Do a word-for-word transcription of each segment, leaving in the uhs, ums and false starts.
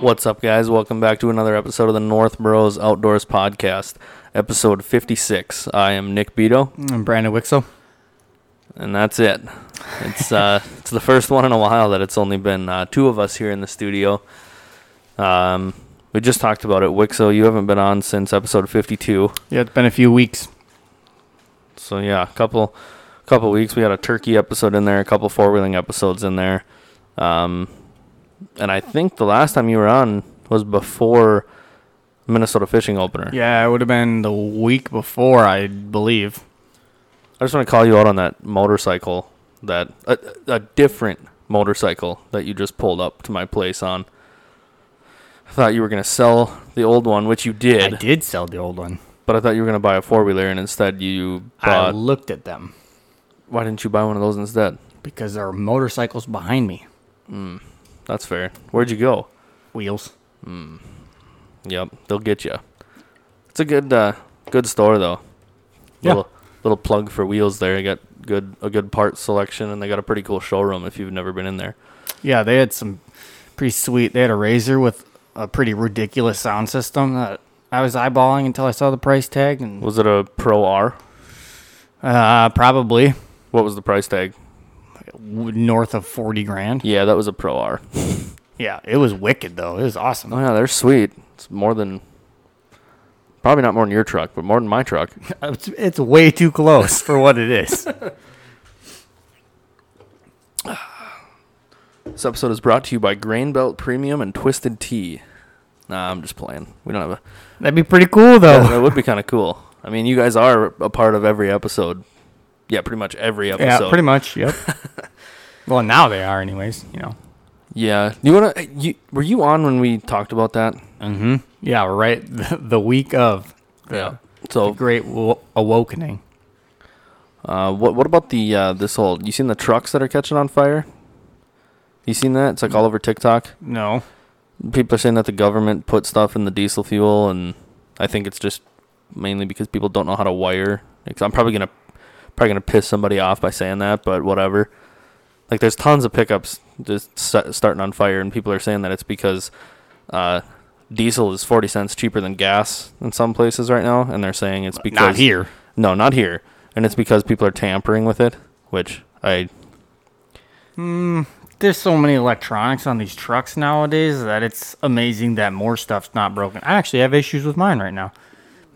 What's up, guys? Welcome back to another episode of the North Bros Outdoors Podcast, episode fifty-six. I am Nick Bito. I'm Brandon Wixo. And that's it. It's uh, it's the first one in a while that it's only been uh, two of us here in the studio. Um, we just talked about it. Wixo, you haven't been on since episode fifty-two. Yeah, it's been a few weeks. So yeah, a couple, couple weeks. We had a turkey episode in there, a couple four-wheeling episodes in there. Um... And I think the last time you were on was before Minnesota Fishing Opener. Yeah, it would have been the week before, I believe. I just want to call you out on that motorcycle, that a, a different motorcycle that you just pulled up to my place on. I thought you were going to sell the old one, which you did. I did sell the old one. But I thought you were going to buy a four-wheeler, and instead you bought... I looked at them. Why didn't you buy one of those instead? Because there are motorcycles behind me. Hmm. That's fair. Where'd you go? Wheels. Mm. Yep, they'll get you. It's a good, uh, good store though. Yeah. Little, little plug for Wheels there. You got good a good part selection, and they got a pretty cool showroom if you've never been in there. Yeah, they had some pretty sweet. They had a Razer with a pretty ridiculous sound system that I was eyeballing until I saw the price tag. And was it a Pro-R? Uh, probably. What was the price tag? North of forty grand. Yeah, that was a Pro-R. Yeah, it was wicked though. It was awesome. Oh yeah, they're sweet. It's more than, probably not more than your truck, but more than my truck. it's, it's way too close for what it is. This episode is brought to you by Grain Belt Premium and Twisted Tea. Nah, I'm just playing. We don't have a. That'd be pretty cool though. Yeah, that would be kind of cool. I mean, you guys are a part of every episode. Yeah, pretty much every episode. Yeah, pretty much, yep. Well, now they are anyways, you know. Yeah. You want to you, were you on when we talked about that? Mm-hmm. Yeah, right the, the week of. The, yeah. So the great wo- awakening. Uh what what about the uh, this whole you seen the trucks that are catching on fire? You seen that? It's like all over TikTok. No. People are saying that the government put stuff in the diesel fuel, and I think it's just mainly because people don't know how to wire. I'm probably going to Probably going to piss somebody off by saying that, but whatever. Like, there's tons of pickups just st- starting on fire, and people are saying that it's because uh, diesel is forty cents cheaper than gas in some places right now, and they're saying it's because... Not here. No, not here. And it's because people are tampering with it, which I... Mm, there's so many electronics on these trucks nowadays that it's amazing that more stuff's not broken. I actually have issues with mine right now.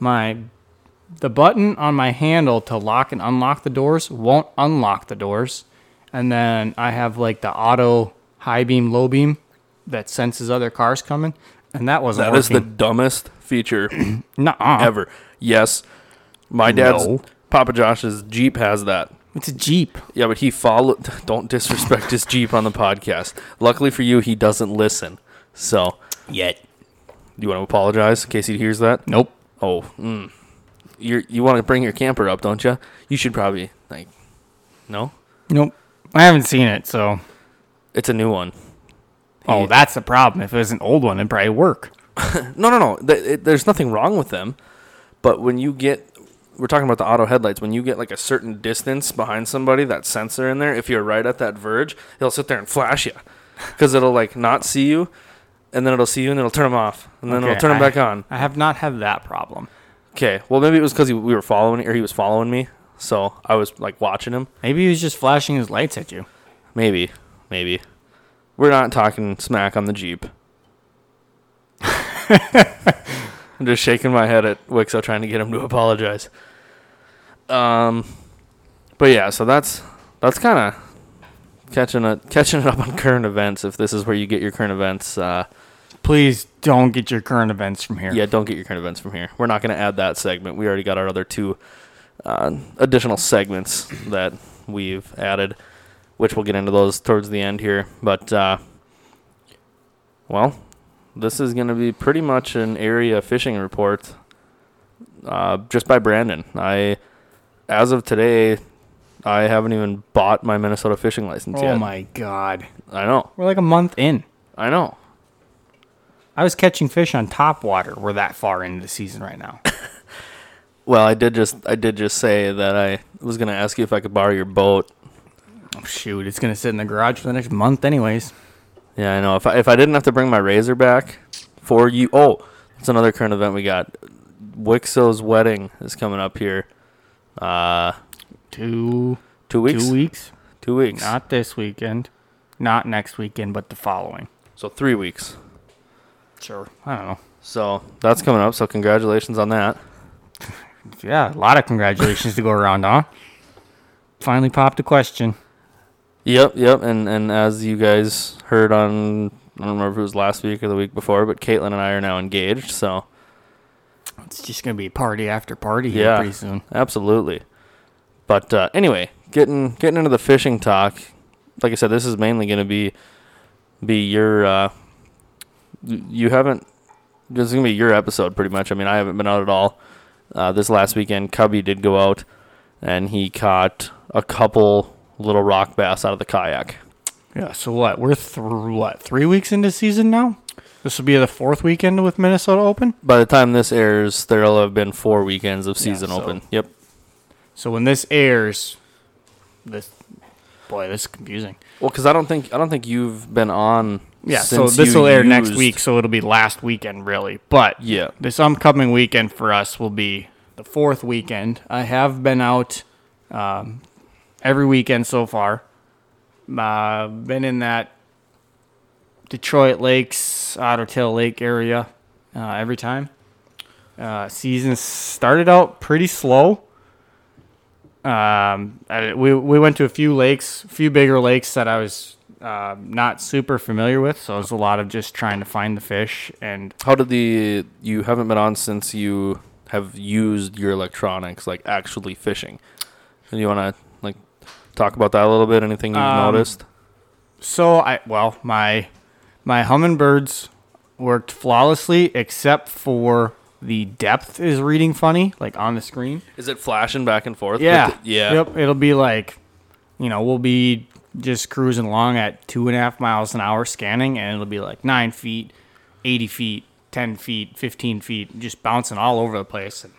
My... The button on my handle to lock and unlock the doors won't unlock the doors. And then I have like the auto high beam, low beam that senses other cars coming. And that wasn't working. That is the dumbest feature Nuh-uh. ever. Yes. My dad's, no. Papa Josh's Jeep has that. It's a Jeep. Yeah, but he followed. Don't disrespect his Jeep on the podcast. Luckily for you, he doesn't listen. So. Yet. Do you want to apologize in case he hears that? Nope. Oh, mm. You you want to bring your camper up, don't you? You should probably, like, no? Nope. I haven't seen it, so. It's a new one. Oh, hey. That's the problem. If it was an old one, it'd probably work. no, no, no. Th- it, there's nothing wrong with them. But when you get, we're talking about the auto headlights, when you get, like, a certain distance behind somebody, that sensor in there, if you're right at that verge, it'll sit there and flash you. Because it'll, like, not see you, and then it'll see you, and it'll turn them off. And then okay, it'll turn them I, back on. I have not had that problem. Okay, well, maybe it was because we were following, or he was following me, so I was, like, watching him. Maybe he was just flashing his lights at you. Maybe, maybe. We're not talking smack on the Jeep. I'm just shaking my head at Wixo, trying to get him to apologize. Um, but yeah, so that's that's kind of catching a, catching it up on current events. If this is where you get your current events, uh. Please don't get your current events from here. Yeah, don't get your current events from here. We're not going to add that segment. We already got our other two uh, additional segments that we've added, which we'll get into those towards the end here. But, uh, well, this is going to be pretty much an area fishing report uh, just by Brandon. I, as of today, I haven't even bought my Minnesota fishing license oh yet. Oh, my God. I know. We're like a month in. I know. I was catching fish on top water. We're that far into the season right now. Well, I did just I did just say that I was going to ask you if I could borrow your boat. Oh, shoot. It's going to sit in the garage for the next month anyways. Yeah, I know. If I, if I didn't have to bring my Razer back for you. Oh, that's another current event we got. Wixo's wedding is coming up here. Uh, two, two weeks? Two weeks. Two weeks. Not this weekend. Not next weekend, but the following. So three weeks. Sure. I don't know. So that's coming up. So congratulations on that. Yeah, a lot of congratulations to go around, huh? Finally popped a question. Yep, yep. And and as you guys heard on, I don't remember if it was last week or the week before, but Caitlin and I are now engaged, so. It's just going to be party after party here yeah, pretty soon. Absolutely. But uh, anyway, getting getting into the fishing talk, like I said, this is mainly going to be be your, uh, you haven't, this is going to be your episode pretty much. I mean, I haven't been out at all. Uh, this last weekend, Cubby did go out, and he caught a couple little rock bass out of the kayak. Yeah, so what? We're through, what, three weeks into season now? This will be the fourth weekend with Minnesota Open? By the time this airs, there will have been four weekends of season yeah, so, open. Yep. So when this airs, this boy, this is confusing. Well, because I don't think I don't think you've been on. Yeah, so this will air used... next week, so it'll be last weekend, really. But yeah, this upcoming weekend for us will be the fourth weekend. I have been out um, every weekend so far. Uh, been in that Detroit Lakes, Otter Tail Lake area uh, every time. Uh, season started out pretty slow. Um, we we went to a few lakes, a few bigger lakes that I was. Uh, not super familiar with, so it was a lot of just trying to find the fish. And how did the you haven't been on since you have used your electronics, like actually fishing? And you want to like talk about that a little bit? Anything you've um, noticed? So I well my my Humminbirds worked flawlessly, except for the depth is reading funny, like on the screen. Is it flashing back and forth? Yeah, the, yeah. Yep, it'll be like, you know, we'll be. Just cruising along at two and a half miles an hour scanning, and it'll be like nine feet, eighty feet, ten feet, fifteen feet, just bouncing all over the place. And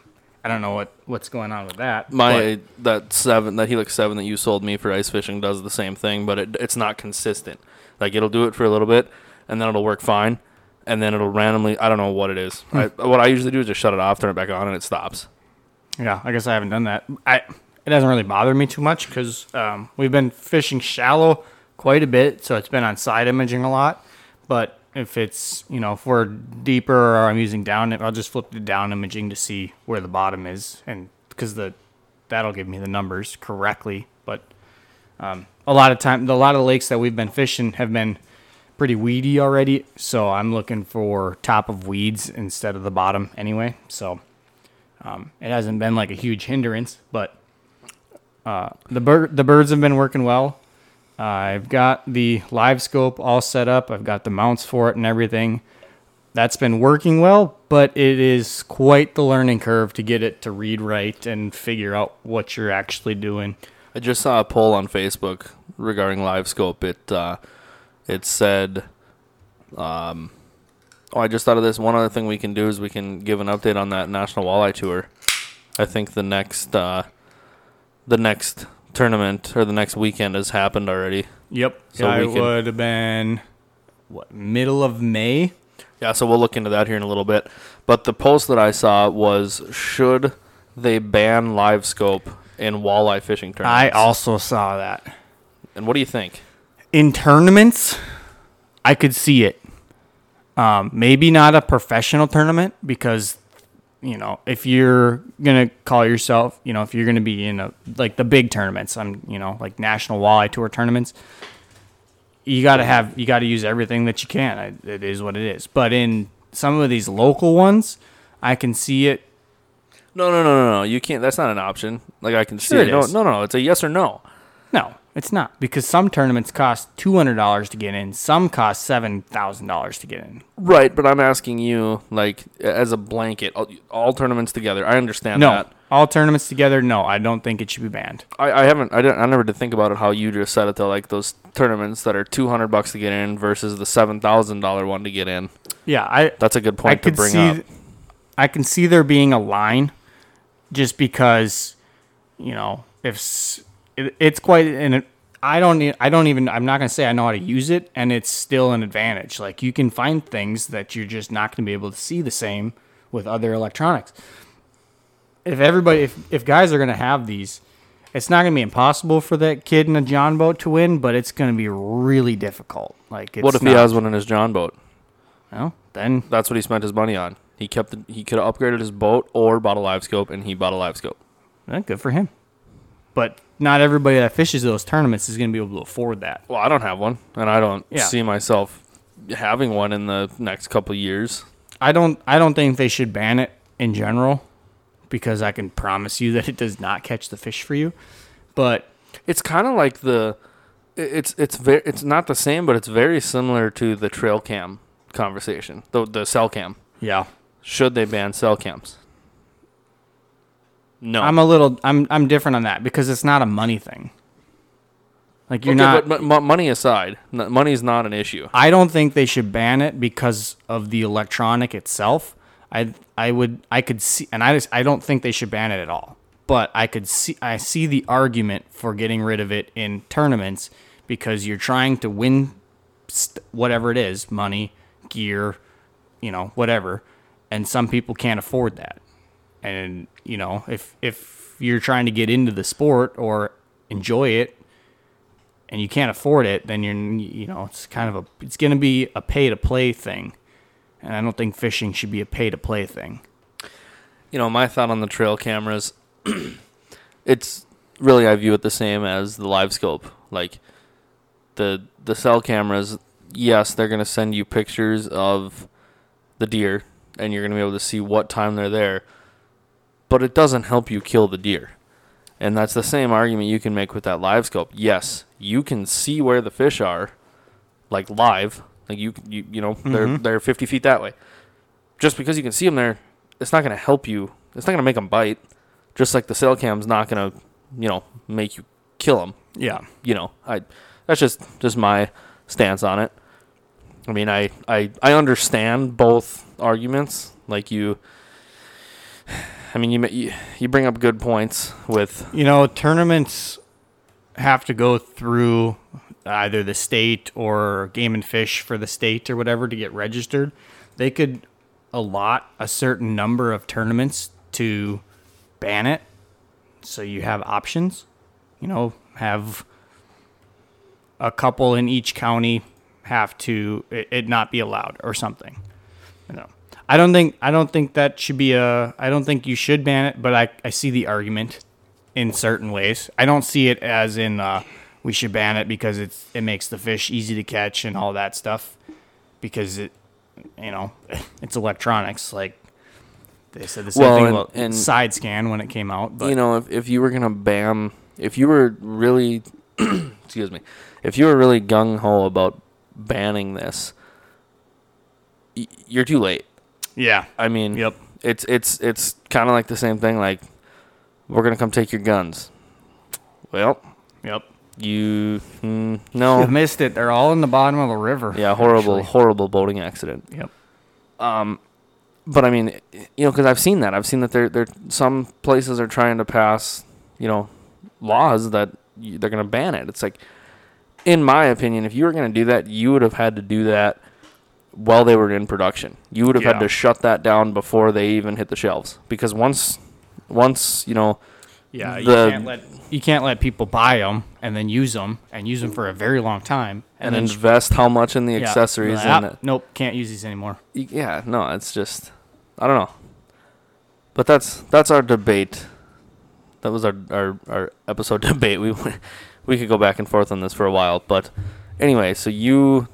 I don't know what, what's going on with that. My that seven that Helix seven that you sold me for ice fishing does the same thing, but it it's not consistent. Like it'll do it for a little bit, and then it'll work fine, and then it'll randomly. I don't know what it is. Hmm. I, what I usually do is just shut it off, turn it back on, and it stops. Yeah, I guess I haven't done that. I. It doesn't really bother me too much because um, we've been fishing shallow quite a bit, so it's been on side imaging a lot. But if it's, you know, if we're deeper or I'm using down, I'll just flip to down imaging to see where the bottom is, and because the that'll give me the numbers correctly. But um, a lot of time, a lot of the lakes that we've been fishing have been pretty weedy already, so I'm looking for top of weeds instead of the bottom anyway. So um, it hasn't been like a huge hindrance, but. Uh, the bird, the birds have been working well. Uh, I've got the LiveScope all set up. I've got the mounts for it and everything. That's been working well, but it is quite the learning curve to get it to read right and figure out what you're actually doing. I just saw a poll on Facebook regarding LiveScope. It uh, it said, um, "Oh, I just thought of this. One other thing we can do is we can give an update on that National Walleye Tour. I think the next." Uh, The next tournament or the next weekend has happened already. Yep. So yeah, it would have been, what, middle of May? Yeah, so we'll look into that here in a little bit. But the post that I saw was, should they ban LiveScope in walleye fishing tournaments? I also saw that. And what do you think? In tournaments, I could see it. Um, maybe not a professional tournament because... You know, if you're going to call yourself, you know, if you're going to be in a, like the big tournaments, I'm, you know, like National Walleye Tour tournaments, you got to have, you got to use everything that you can. It is what it is. But in some of these local ones, I can see it. No, no, no, no, no. You can't. That's not an option. Like I can sure see it. it. No, no, no. It's a yes or no. No, it's not. Because some tournaments cost two hundred dollars to get in. Some cost seven thousand dollars to get in. Right, but I'm asking you, like, as a blanket, all, all tournaments together. I understand no, that. No, all tournaments together, no. I don't think it should be banned. I, I haven't, I, didn't, I never did think about it how you just said it, though, like those tournaments that are two hundred bucks to get in versus the seven thousand dollars one to get in. Yeah, I. That's a good point I to bring see, up. I can see there being a line just because, you know, if... It's quite an I don't need, I don't even, I'm not going to say I know how to use it, and it's still an advantage. Like, you can find things that you're just not going to be able to see the same with other electronics. If everybody, if, if guys are going to have these, it's not going to be impossible for that kid in a John boat to win, but it's going to be really difficult. Like, it's what if not, he has one in his John boat? Well, then that's what he spent his money on. He kept the, he could have upgraded his boat or bought a LiveScope, and he bought a LiveScope. Yeah, good for him. But not everybody that fishes those tournaments is going to be able to afford that. Well, I don't have one, and I don't yeah. see myself having one in the next couple of years. I don't. I don't think they should ban it in general, because I can promise you that it does not catch the fish for you. But it's kind of like the, it's it's very, it's not the same, but it's very similar to the trail cam conversation, the the cell cam. Yeah. Should they ban cell cams? No. I'm a little I'm I'm different on that, because it's not a money thing. Like, you're okay, not but m- money aside, n- money is not an issue. I don't think they should ban it because of the electronic itself. I I would I could see and I just, I don't think they should ban it at all. But I could see I see the argument for getting rid of it in tournaments, because you're trying to win st- whatever it is, money, gear, you know, whatever, and some people can't afford that. And, you know, if if you're trying to get into the sport or enjoy it and you can't afford it, then you're, you know, it's kind of a, it's going to be a pay-to-play thing. And I don't think fishing should be a pay-to-play thing. You know, my thought on the trail cameras, it's really, I view it the same as the LiveScope. Like, the the cell cameras, yes, they're going to send you pictures of the deer, and you're going to be able to see what time they're there. But it doesn't help you kill the deer. And that's the same argument you can make with that live scope. Yes, you can see where the fish are, like live. Like, you you, you know, mm-hmm. they're they're fifty feet that way. Just because you can see them there, it's not going to help you. It's not going to make them bite. Just like the cell cam's not going to, you know, make you kill them. Yeah. You know, I that's just, just my stance on it. I mean, I, I, I understand both arguments. Like, you... I mean, you you bring up good points with... You know, tournaments have to go through either the state or Game and Fish for the state or whatever to get registered. They could allot a certain number of tournaments to ban it, so you have options. You know, have a couple in each county have to... It, it not be allowed or something, you know. I don't think I don't think that should be a I don't think you should ban it, but I, I see the argument in certain ways. I don't see it as in uh, we should ban it because it's it makes the fish easy to catch and all that stuff, because it you know it's electronics. Like, they said the same well, thing about and, and side scan when it came out. But you know, if if you were gonna ban, if you were really excuse me, if you were really gung ho about banning this, y- you're too late. Yeah, I mean, yep. It's it's it's kind of like the same thing. Like, we're gonna come take your guns. Well, yep. You mm, no you missed it. They're all in the bottom of a river. Yeah, horrible, actually. horrible boating accident. Yep. Um, but I mean, you know, because I've seen that. I've seen that there there some places are trying to pass, you know, laws that you, they're gonna ban it. It's like, in my opinion, if you were gonna do that, you would have had to do that while they were in production. You would have yeah. had to shut that down before they even hit the shelves, because once, once you know, yeah, you the, can't let you can't let people buy them and then use them and use them for a very long time and, and invest sh- how much in the yeah, accessories. Like, and ah, nope, can't use these anymore. Yeah, no, it's just I don't know, but that's that's our debate. That was our our, our episode debate. We we could go back and forth on this for a while, but anyway, so you.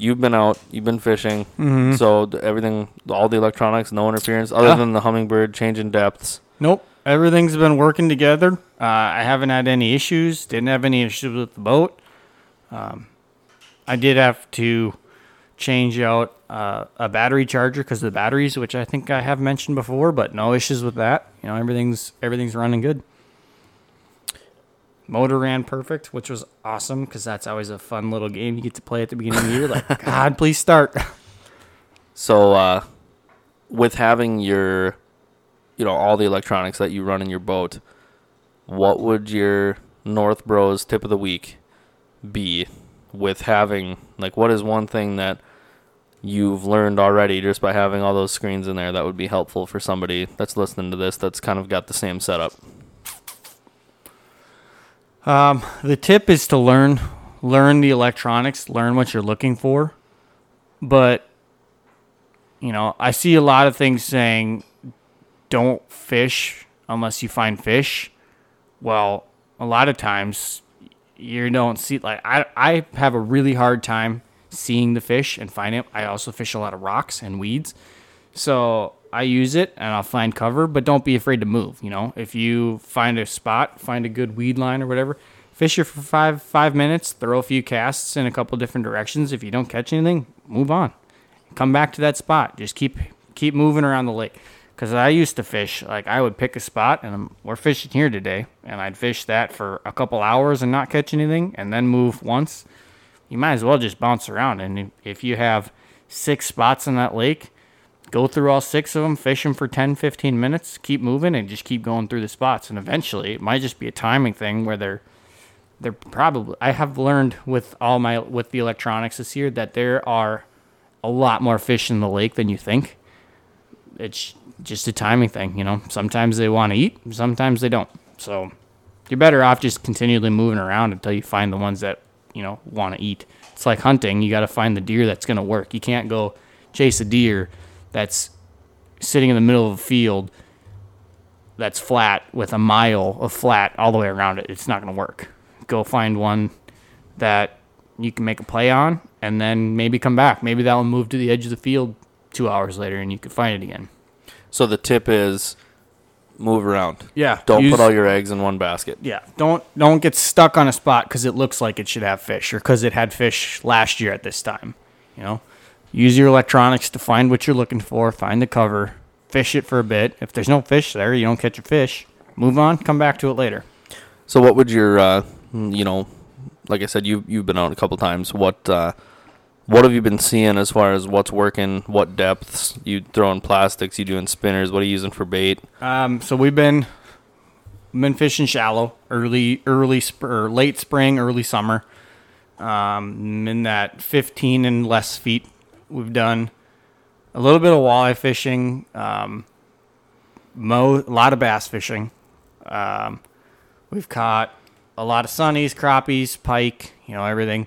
You've been out. You've been fishing. Mm-hmm. So everything, all the electronics, no interference, other yeah. than the hummingbird change in depths. Nope. Everything's been working together. Uh, I haven't had any issues. Didn't have any issues with the boat. Um, I did have to change out uh, a battery charger because of the batteries, which I think I have mentioned before, but no issues with that. You know, everything's everything's running good. Motor ran perfect, which was awesome, because that's always a fun little game you get to play at the beginning of the year. Like, God, please start. So, uh, with having your, you know, all the electronics that you run in your boat, what would your North Bros tip of the week be with having, like, what is one thing that you've learned already just by having all those screens in there that would be helpful for somebody that's listening to this that's kind of got the same setup? Um, the tip is to learn, learn the electronics, learn what you're looking for. But, you know, I see a lot of things saying don't fish unless you find fish. Well, a lot of times you don't see, like, I, I have a really hard time seeing the fish and finding it. I also fish a lot of rocks and weeds. So I use it and I'll find cover, but don't be afraid to move. You know, if you find a spot, find a good weed line or whatever, fish it for five, five minutes, throw a few casts in a couple different directions. If you don't catch anything, move on, come back to that spot. Just keep, keep moving around the lake. Cause I used to fish, like I would pick a spot and I'm, we're fishing here today. And I'd fish that for a couple hours and not catch anything and then move once. You might as well just bounce around. And if you have six spots in that lake, go through all six of them, fish them for ten, fifteen minutes, keep moving, and just keep going through the spots. And eventually, it might just be a timing thing where they're they're probably. I have learned with all my with the electronics this year that there are a lot more fish in the lake than you think. It's just a timing thing, you know. Sometimes they want to eat, sometimes they don't. So you're better off just continually moving around until you find the ones that, you know, want to eat. It's like hunting. You got to find the deer that's going to work. You can't go chase a deer that's sitting in the middle of a field that's flat with a mile of flat all the way around it. It's not going to work. Go find one that you can make a play on and then maybe come back. Maybe that will move to the edge of the field two hours later and you can find it again. So the tip is move around. Yeah. Don't use, put all your eggs in one basket. Yeah. Don't don't get stuck on a spot because it looks like it should have fish or because it had fish last year at this time, you know? Use your electronics to find what you're looking for, find the cover, fish it for a bit. If there's no fish there, you don't catch a fish, move on, come back to it later. So what would your, uh, you know, like I said, you, you've been out a couple times. What uh, what have you been seeing as far as what's working, what depths? You throwing plastics, you doing spinners, what are you using for bait? Um, so we've been been fishing shallow, early, early sp- or late spring, early summer, um, in that fifteen and less feet. We've done a little bit of walleye fishing, um, mo- a lot of bass fishing. Um, we've caught a lot of sunnies, crappies, pike, you know, everything.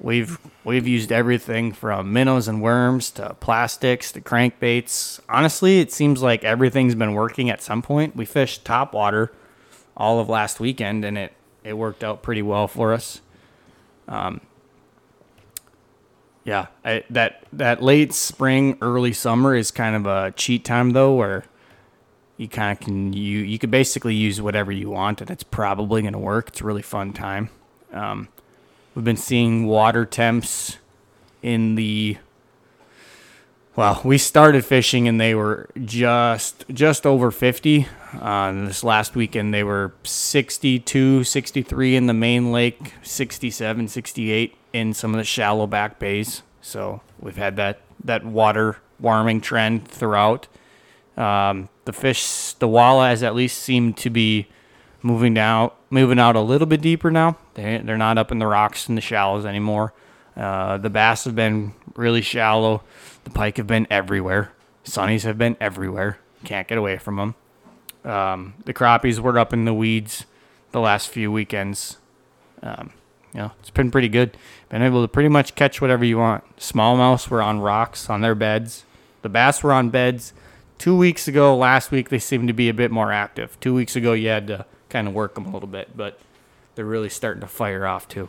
We've we've used everything from minnows and worms to plastics to crankbaits. Honestly, it seems like everything's been working at some point. We fished topwater all of last weekend, and it, it worked out pretty well for us. Um Yeah, I, that that late spring, early summer is kind of a cheat time though, where you kind of can you you could basically use whatever you want, and it's probably going to work. It's a really fun time. Um, we've been seeing water temps in the well, we started fishing and they were just just over fifty. Uh, this last weekend they were sixty-two, sixty-three in the main lake, sixty-seven, sixty-eight. In some of the shallow back bays. So we've had that, that water warming trend throughout. Um, the fish, the walleyes at least seem to be moving out, moving out a little bit deeper now. They, they're not up in the rocks and the shallows anymore. Uh, the bass have been really shallow. The pike have been everywhere. Sunnies have been everywhere. Can't get away from them. Um, the crappies were up in the weeds the last few weekends. Um, You know, it's been pretty good. Been able to pretty much catch whatever you want. Smallmouths were on rocks, on their beds. The bass were on beds. Two weeks ago, last week, they seemed to be a bit more active. Two weeks ago, you had to kind of work them a little bit, but they're really starting to fire off, too.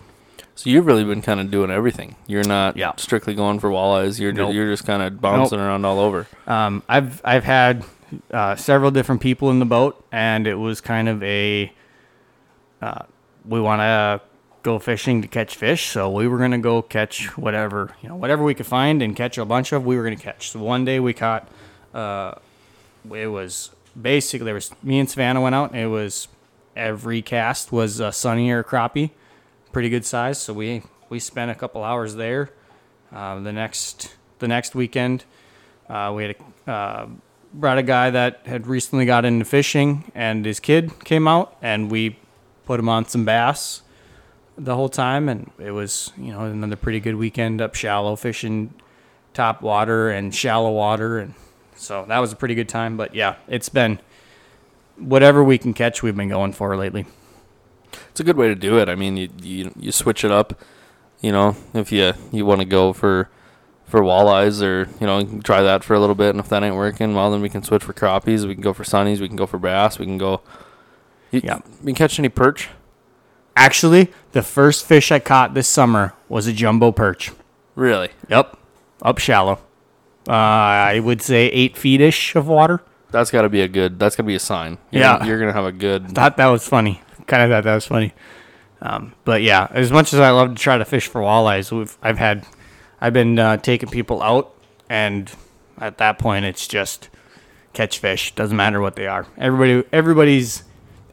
So you've really been kind of doing everything. You're not yeah. strictly going for walleyes. You're nope. just, you're just kind of bouncing nope. around all over. Um, I've, I've had uh, several different people in the boat, and it was kind of a, uh, we want to... Uh, go fishing to catch fish, so we were going to go catch whatever, you know, whatever we could find and catch a bunch of, we were going to catch. So one day we caught, uh, it was basically, there was, me and Savannah went out, and it was, every cast was a sunny or a crappie, pretty good size, so we, we spent a couple hours there. Uh, the next, the next weekend, uh, we had a, uh, brought a guy that had recently got into fishing, and his kid came out, and we put him on some bass. the whole time, and it was, you know, another pretty good weekend up shallow, fishing top water and shallow water, and so that was a pretty good time. But yeah, it's been whatever we can catch, we've been going for lately. It's a good way to do it. I mean, you you, you switch it up, you know, if you you want to go for for walleyes, or, you know, you can try that for a little bit, and if that ain't working, well, then we can switch for crappies, we can go for sunnies, we can go for bass, we can go. You, yeah. You can catch any perch? Actually, the first fish I caught this summer was a jumbo perch. Really? Yep. Up shallow. Uh, I would say eight feet-ish of water. That's got to be a good, that's got to be a sign. You're yeah. Gonna, you're going to have a good. I thought that was funny. Kind of thought that was funny. Um, but yeah, as much as I love to try to fish for walleyes, we've, I've had, I've been uh, taking people out, and at that point, it's just catch fish. Doesn't matter what they are. Everybody, everybody's...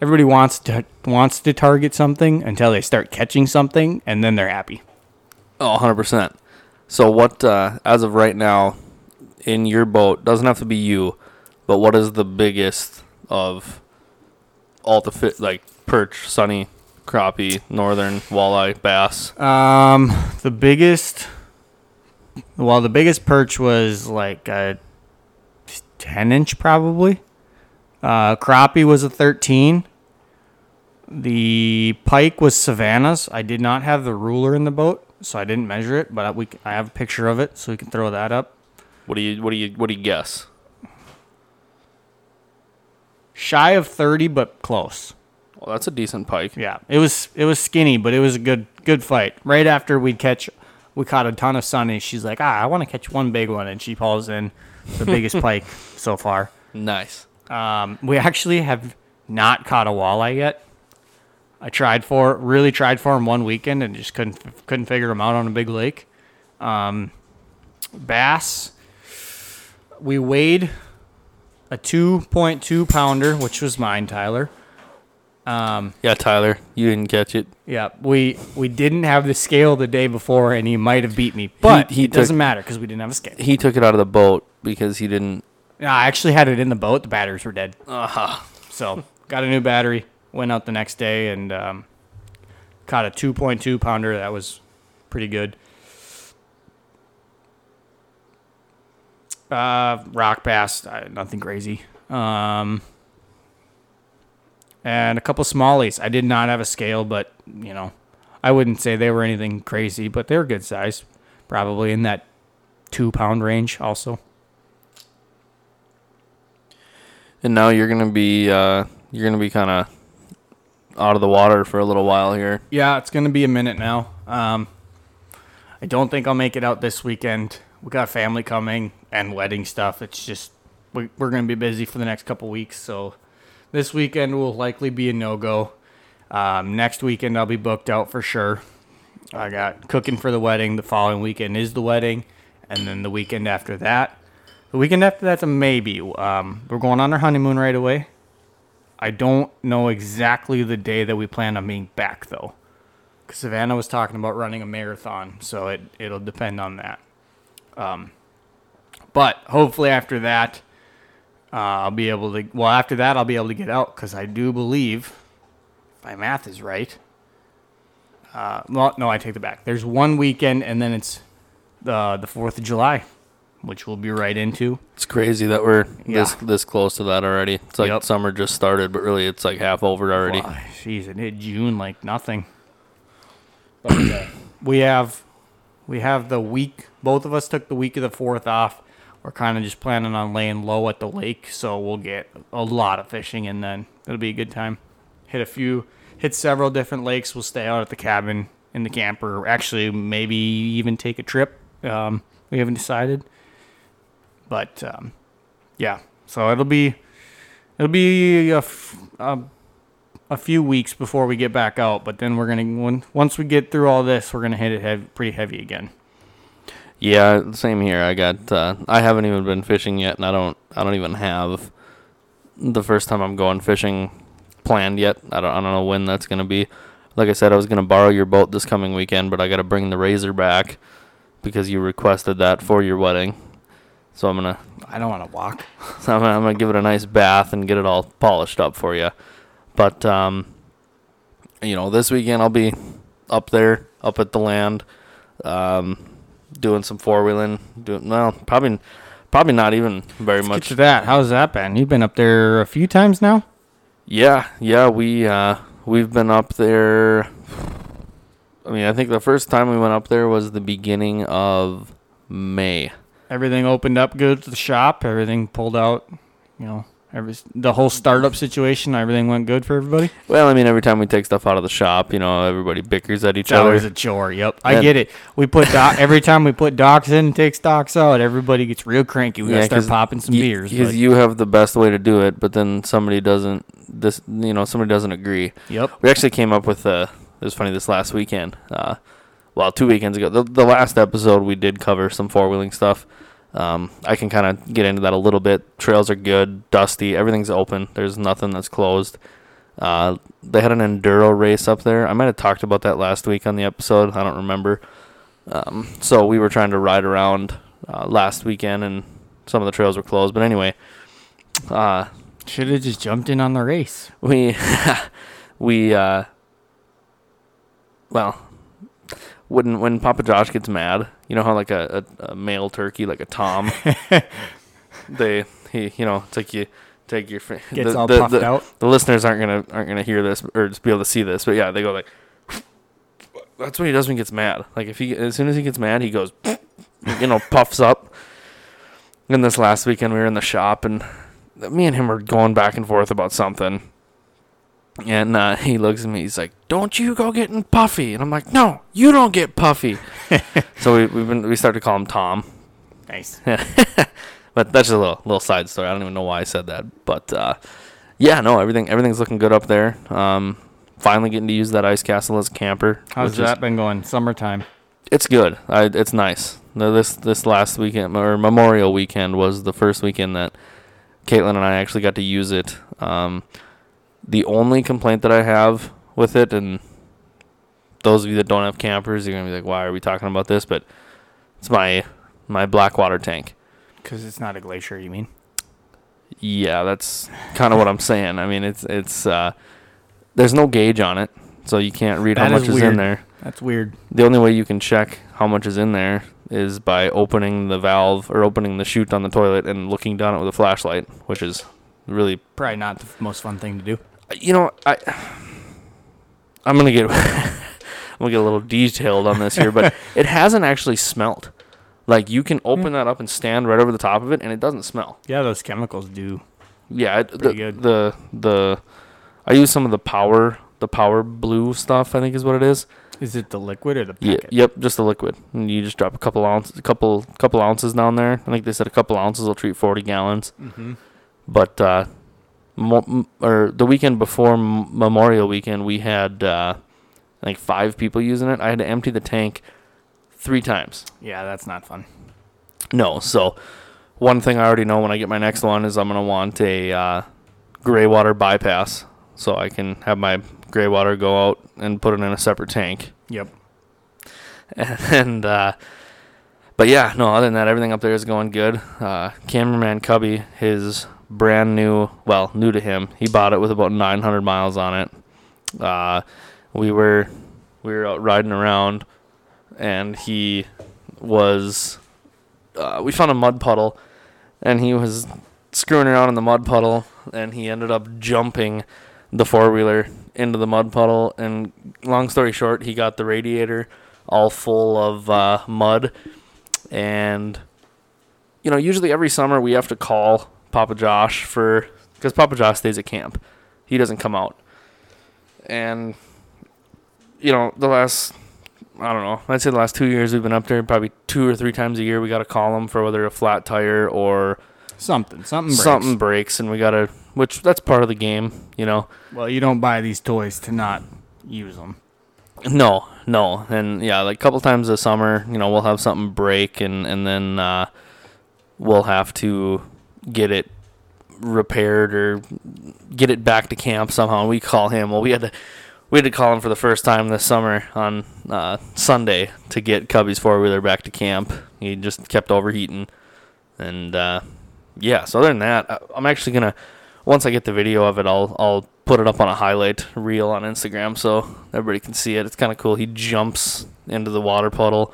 Everybody wants to wants to target something until they start catching something, and then they're happy. Oh, one hundred percent. So what, uh, as of right now, in your boat, doesn't have to be you, but what is the biggest of all the fit, like perch, sunny, crappie, northern, walleye, bass? Um, the biggest, well, the biggest perch was like a ten inch probably. Uh, crappie was a thirteen. The pike was Savannah's. I did not have the ruler in the boat, so I didn't measure it. But we, I have a picture of it, so we can throw that up. What do you, what do you, what do you guess? Shy of thirty, but close. Well, that's a decent pike. Yeah, it was, it was skinny, but it was a good, good fight. Right after we catch, we caught a ton of sunny. She's like, ah, I want to catch one big one, and she pulls in the biggest pike so far. Nice. Um, we actually have not caught a walleye yet. I tried for, really tried for them one weekend and just couldn't, couldn't figure them out on a big lake. Um, bass, we weighed a two point two pounder, which was mine, Tyler. Um, yeah, Tyler, you didn't catch it. Yeah, we, we didn't have the scale the day before, and he might have beat me, but he, he it took, doesn't matter because we didn't have a scale. He took it out of the boat because he didn't. No, I actually had it in the boat. The batteries were dead. Uh-huh. So got a new battery, went out the next day, and um, caught a two point two pounder. That was pretty good. Uh, rock bass, uh, nothing crazy. Um, and a couple smallies. I did not have a scale, but, you know, I wouldn't say they were anything crazy, but they were good size, probably in that two-pound range also. And now you're gonna be uh, you're gonna be kind of out of the water for a little while here. Yeah, it's gonna be a minute now. Um, I don't think I'll make it out this weekend. We got family coming and wedding stuff. It's just we, we're gonna be busy for the next couple weeks. So this weekend will likely be a no go. Um, next weekend I'll be booked out for sure. I got cooking for the wedding. The following weekend is the wedding, and then the weekend after that. The weekend after that's a maybe. Um, we're going on our honeymoon right away. I don't know exactly the day that we plan on being back, though. Because Savannah was talking about running a marathon, so it, it'll depend on that. Um, but hopefully after that, uh, I'll be able to... Well, after that, I'll be able to get out, because I do believe, if my math is right... Uh, well, no, I take it back. There's one weekend, and then it's uh, the fourth of July. Which we'll be right into. It's crazy that we're yeah. this this close to that already. It's like yep. Summer just started, but really it's like half over already. Wow, geez, it hit June like nothing. But, uh, we have we have the week. Both of us took the week of the fourth off. We're kind of just planning on laying low at the lake, so we'll get a lot of fishing, and then it'll be a good time. Hit a few, hit several different lakes. We'll stay out at the cabin in the camper. Actually, maybe even take a trip. Um, we haven't decided. But, um, yeah, so it'll be it'll be a, f- a, a few weeks before we get back out. But then we're going to, once we get through all this, we're going to hit it heavy, pretty heavy again. Yeah, same here. I got, uh, I haven't even been fishing yet, and I don't, I don't even have the first time I'm going fishing planned yet. I don't, I don't know when that's going to be. Like I said, I was going to borrow your boat this coming weekend, but I got to bring the Razer back because you requested that for your wedding. So I'm gonna. I don't want to walk. So I'm gonna, I'm gonna give it a nice bath and get it all polished up for you. But um, you know, this weekend I'll be, up there, up at the land, um, doing some four-wheeling. Doing, well, probably probably not even very Let's much. Get to that. How's that been? You've been up there a few times now? Yeah, yeah. We, uh, we've been up there. I mean, I think the first time we went up there was the beginning of May. Everything opened up good to the shop. Everything pulled out, you know. Every, the whole startup situation, everything went good for everybody? Well, I mean, every time we take stuff out of the shop, you know, everybody bickers at each it's other. It's always a chore, yep. I and get it. We put doc, Every time we put docks in and take stocks out, everybody gets real cranky. We yeah, got to start popping some y- beers. Because you have the best way to do it, but then somebody doesn't, This you know, somebody doesn't agree. Yep. We actually came up with, uh, it was funny, this last weekend. Uh, well, two weekends ago. The, the last episode, we did cover some four-wheeling stuff. Um, I can kind of get into that a little bit. Trails are good, dusty, everything's open. There's nothing that's closed. Uh, they had an enduro race up there. I might have talked about that last week on the episode. I don't remember. Um, so we were trying to ride around uh, last weekend, and some of the trails were closed. But anyway, uh, should have just jumped in on the race. We, we, uh, well. When when Papa Josh gets mad, you know how like a, a, a male turkey, like a tom, they he you know it's like you take your gets the, all the, puffed the, out. The listeners aren't gonna aren't gonna hear this or just be able to see this, but yeah, they go like that's what he does when he gets mad. Like if he as soon as he gets mad, he goes you know puffs up. And this last weekend we were in the shop and me and him were going back and forth about something. And uh, he looks at me, he's like, don't you go getting puffy. And I'm like, no, you don't get puffy. so we we've been, we started to call him Tom. Nice. But that's just a little little side story. I don't even know why I said that. But, uh, yeah, no, everything everything's looking good up there. Um, finally getting to use that ice castle as a camper. How's that is, been going? Summertime. It's good. I, it's nice. No, this, this last weekend, or Memorial weekend, was the first weekend that Caitlin and I actually got to use it. Um The only complaint that I have with it, and those of you that don't have campers, you're going to be like, why are we talking about this? But it's my my Blackwater tank. Because it's not a glacier, you mean? Yeah, that's kind of what I'm saying. I mean, it's it's uh, there's no gauge on it, so you can't read that how much is, is in there. That's weird. The only way you can check how much is in there is by opening the valve or opening the chute on the toilet and looking down it with a flashlight, which is really... probably not the most fun thing to do. You know, I, I'm gonna get, I'm gonna get a little detailed on this here, but it hasn't actually smelled. Like you can open mm. that up and stand right over the top of it, and it doesn't smell. Yeah, those chemicals do. Yeah, it, the, good. the the I use some of the power the power blue stuff. I think is what it is. Is it the liquid or the packet? Yeah, yep, just the liquid. And you just drop a couple ounces, a couple couple ounces down there. I think they said a couple ounces will treat forty gallons. Mm-hmm. But. uh Mo- or the weekend before M- Memorial Weekend, we had uh, like five people using it. I had to empty the tank three times. Yeah, that's not fun. No, so one thing I already know when I get my next one is I'm going to want a uh, gray water bypass so I can have my gray water go out and put it in a separate tank. Yep. And, uh, but yeah, no, other than that, everything up there is going good. Uh, cameraman Cubby, his... brand new, well, new to him. He bought it with about nine hundred miles on it. Uh, we were we were out riding around, and he was. Uh, we found a mud puddle, and he was screwing around in the mud puddle, and he ended up jumping the four wheeler into the mud puddle. And long story short, he got the radiator all full of uh, mud, and you know, usually every summer we have to call Papa Josh for, because Papa Josh stays at camp. He doesn't come out. And, you know, the last, I don't know, I'd say the last two years we've been up there, probably two or three times a year we got to call him for whether a flat tire or something. Something breaks. Something breaks, and we got to, which that's part of the game, you know. Well, you don't buy these toys to not use them. No, no. And, yeah, like a couple times this summer, you know, we'll have something break, and, and then uh, we'll have to get it repaired or get it back to camp somehow. We call him. Well, we had to we had to call him for the first time this summer on uh, Sunday to get Cubby's four-wheeler back to camp. He just kept overheating. And, uh, yeah, so other than that, I'm actually going to, once I get the video of it, I'll I'll put it up on a highlight reel on Instagram so everybody can see it. It's kind of cool. He jumps into the water puddle.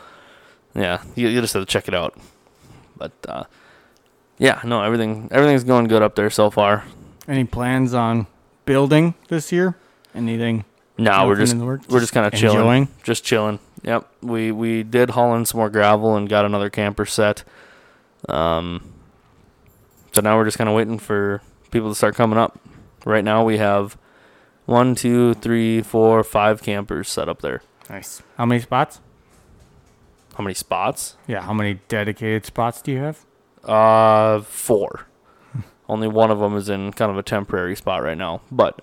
Yeah, you, you just have to check it out. But, uh, yeah, no, everything everything's going good up there so far. Any plans on building this year? Anything? No, we're just we're just kind of chilling. Enjoying? Just chilling. Yep. We we did haul in some more gravel and got another camper set. Um. So now we're just kind of waiting for people to start coming up. Right now we have one, two, three, four, five campers set up there. Nice. How many spots? How many spots? Yeah. How many dedicated spots do you have? Uh, four. Only one of them is in kind of a temporary spot right now. But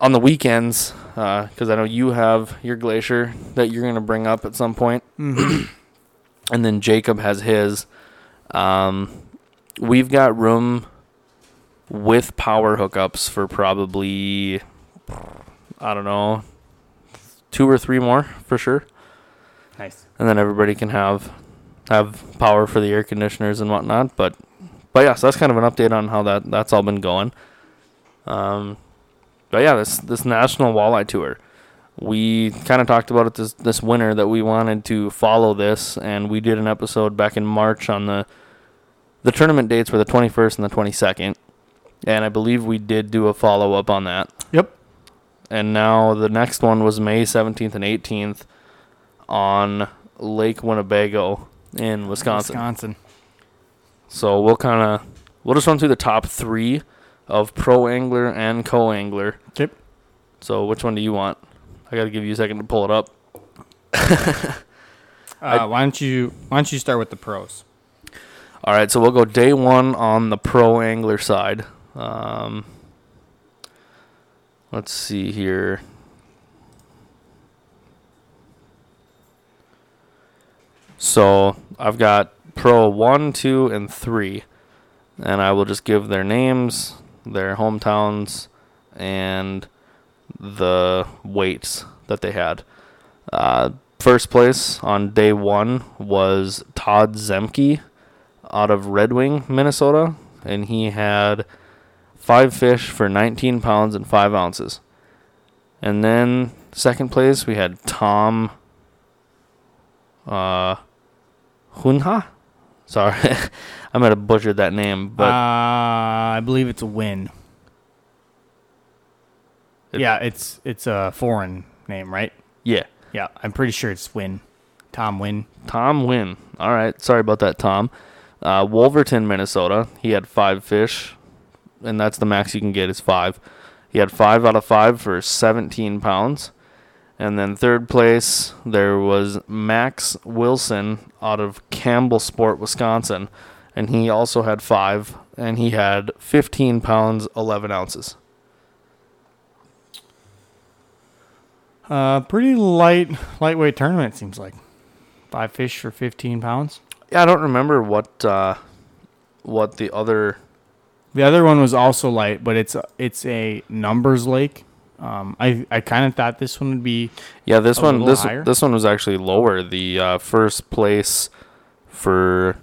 on the weekends, because uh, I know you have your glacier that you're going to bring up at some point. Mm-hmm. And then Jacob has his. Um, we've got room with power hookups for probably, I don't know, two or three more for sure. Nice. And then everybody can have have power for the air conditioners and whatnot. But, but yeah, so that's kind of an update on how that, that's all been going. Um, but yeah, this this National Walleye Tour, we kind of talked about it this, this winter that we wanted to follow this, and we did an episode back in March on the the tournament dates were the twenty-first and the twenty-second, and I believe we did do a follow-up on that. Yep. And now the next one was May seventeenth and eighteenth on Lake Winnebago in Wisconsin. Wisconsin. So we'll kind of we'll just run through the top three of pro angler and co angler. Yep. So which one do you want? I got to give you a second to pull it up. uh, I, why don't you Why don't you start with the pros? All right, so we'll go day one on the pro angler side. Um, let's see here. So I've got pro one, two, and three, and I will just give their names, their hometowns, and the weights that they had. Uh, first place on day one was Todd Zemke out of Red Wing, Minnesota, and he had five fish for nineteen pounds and five ounces. And then second place we had Tom uh, Hunha. Sorry, I might have butchered that name, but uh, I believe it's a Winn. It, yeah, it's it's a foreign name, right? Yeah, yeah, I'm pretty sure it's Winn. Tom Winn. Tom Winn. All right, sorry about that, Tom. Uh, Wolverton, Minnesota. He had five fish, and that's the max you can get is five. He had five out of five for seventeen pounds. And then third place, there was Max Wilson out of Campbellsport, Wisconsin. And he also had five, and he had fifteen pounds, eleven ounces. Uh, pretty light, lightweight tournament, it seems like. Five fish for fifteen pounds. Yeah, I don't remember what uh, what the other... The other one was also light, but it's a, it's a numbers lake. Um, I I kind of thought this one would be yeah this a one this higher. This one was actually lower. The uh, first place for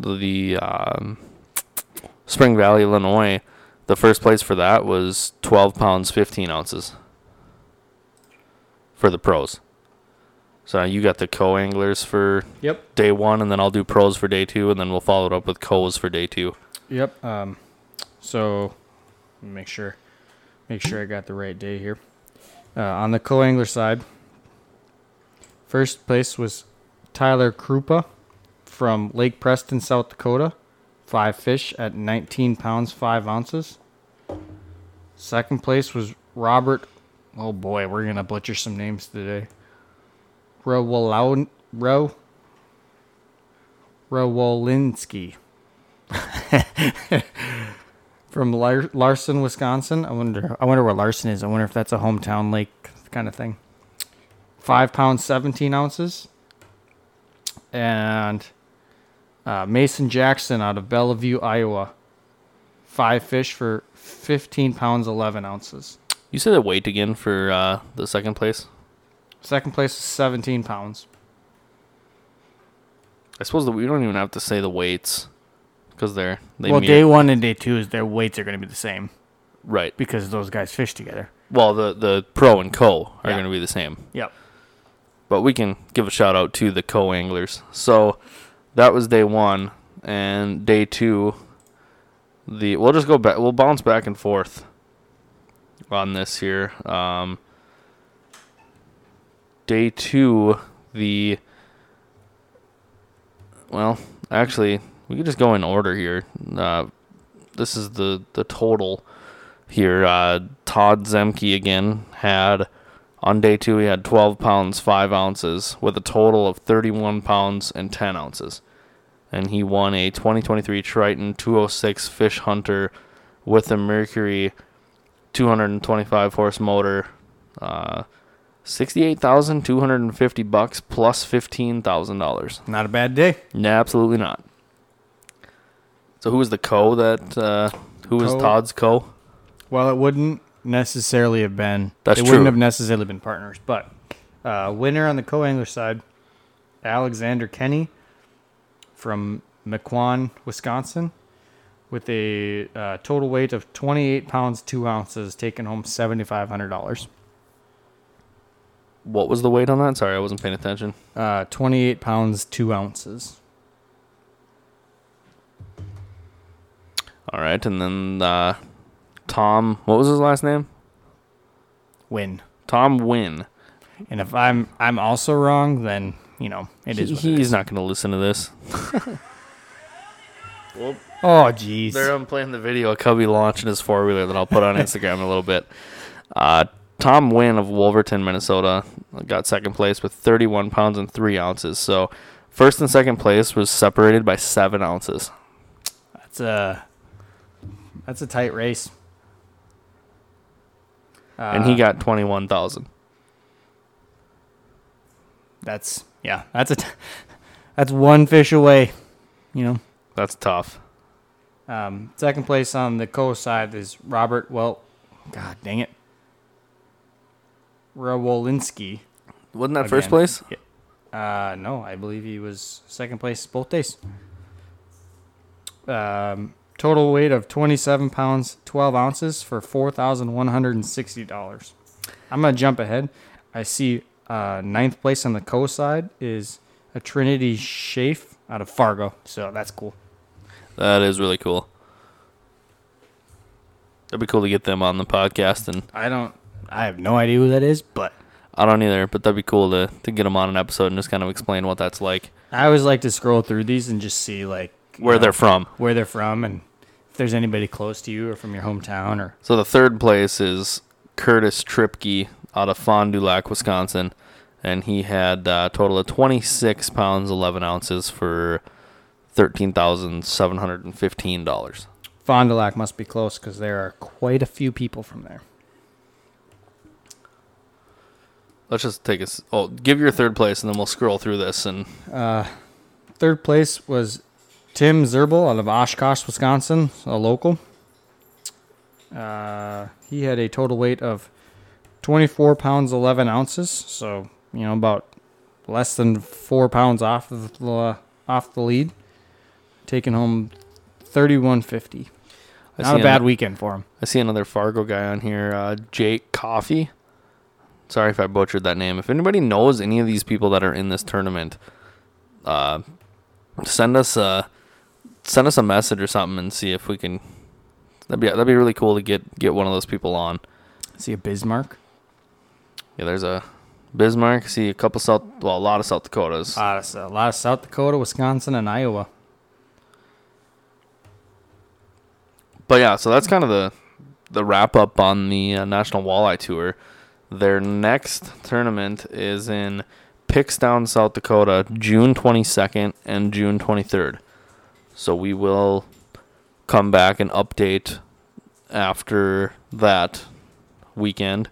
the um, Spring Valley, Illinois, the first place for that was twelve pounds, fifteen ounces for the pros. So you got the co-anglers for yep. day one, and then I'll do pros for day two, and then we'll follow it up with co's for day two. Yep. Um, so make sure make sure I got the right day here. Uh, on the co-angler side, first place was Tyler Krupa from Lake Preston, South Dakota. Five fish at nineteen pounds, five ounces. Second place was Robert. Oh, boy, we're going to butcher some names today. Rawolinski. Row, Rawolinski from Lar- Larson, Wisconsin. I wonder. I wonder where Larson is. I wonder if that's a hometown lake kind of thing. Five pounds, seventeen ounces, and uh, Mason Jackson out of Bellevue, Iowa. Five fish for fifteen pounds, eleven ounces. You said the weight again for uh, the second place. Second place is seventeen pounds. I suppose that we don't even have to say the weights because they're... They well, meet. Day one and day two, is their weights are going to be the same. Right. Because those guys fish together. Well, the, the pro and co are yeah. going to be the same. Yep. But we can give a shout out to the co anglers. So that was day one, and day two, the we'll just go back. We'll bounce back and forth on this here. Um, day two, the well, actually, we could just go in order here. Uh, this is the the total here. Uh, Todd Zemke again had. On day two, he had twelve pounds, five ounces, with a total of thirty-one pounds and ten ounces. And he won a twenty twenty-three Triton two oh six Fish Hunter with a Mercury two twenty-five horse motor, uh, sixty-eight thousand two hundred fifty bucks plus fifteen thousand dollars. Not a bad day. No, absolutely not. So who was the co that, uh, who was co- Todd's co? Well, it wouldn't. necessarily have been that's they true. Wouldn't have necessarily been partners, but uh winner on the co-angler side, Alexander Kenny from Mequon, Wisconsin, with a uh, total weight of twenty-eight pounds two ounces, taking home seventy-five hundred dollars. What was the weight on that? Sorry, I wasn't paying attention. uh twenty-eight pounds two ounces. All right. And then uh Tom, what was his last name? Winn. Tom Winn. And if I'm I'm also wrong, then, you know, it he, is what it is. He's not going to listen to this. Well, oh, jeez. There, I'm playing the video of Cubby launching his four-wheeler that I'll put on Instagram in a little bit. Uh, Tom Winn of Wolverton, Minnesota, got second place with thirty-one pounds and three ounces. So first and second place was separated by seven ounces. That's a, that's a tight race. And he got twenty-one thousand. That's yeah. That's a t- that's one fish away, you know. That's tough. Um, second place on the co side is Robert. Well, God dang it, Rawolinski. Wasn't that again. First place? Uh, no, I believe he was second place both days. Um. Total weight of twenty-seven pounds, twelve ounces for four thousand one hundred sixty dollars. I'm going to jump ahead. I see uh, ninth place on the co side is a Trinity Schaeff out of Fargo. So that's cool. That is really cool. That'd be cool to get them on the podcast. And I don't, I have no idea who that is, but. I don't either, but that'd be cool to, to get them on an episode and just kind of explain what that's like. I always like to scroll through these and just see, like, where know, they're from. Where they're from, and if there's anybody close to you or from your hometown. Or so the third place is Curtis Tripke out of Fond du Lac, Wisconsin, and he had a total of twenty-six pounds, eleven ounces for thirteen thousand seven hundred fifteen dollars. Fond du Lac must be close because there are quite a few people from there. Let's just take a... Oh, give your third place, and then we'll scroll through this. And uh, third place was... Tim Zerbel out of Oshkosh, Wisconsin, a local. Uh, he had a total weight of twenty-four pounds, eleven ounces. So, you know, about less than four pounds off of the, uh, off the lead. Taking home thirty-one fifty. Not a bad an- weekend for him. I see another Fargo guy on here, uh, Jake Coffey. Sorry if I butchered that name. If anybody knows any of these people that are in this tournament, uh, send us a send us a message or something and see if we can. That'd be that'd be really cool to get, get one of those people on. See a Bismarck. Yeah, there's a Bismarck. See a couple South, well, a lot of South Dakotas. A lot of, a lot of South Dakota, Wisconsin, and Iowa. But yeah, so that's kind of the the wrap up on the uh, National Walleye Tour. Their next tournament is in Pickstown, South Dakota, June twenty-second and June twenty-third. So we will come back and update after that weekend.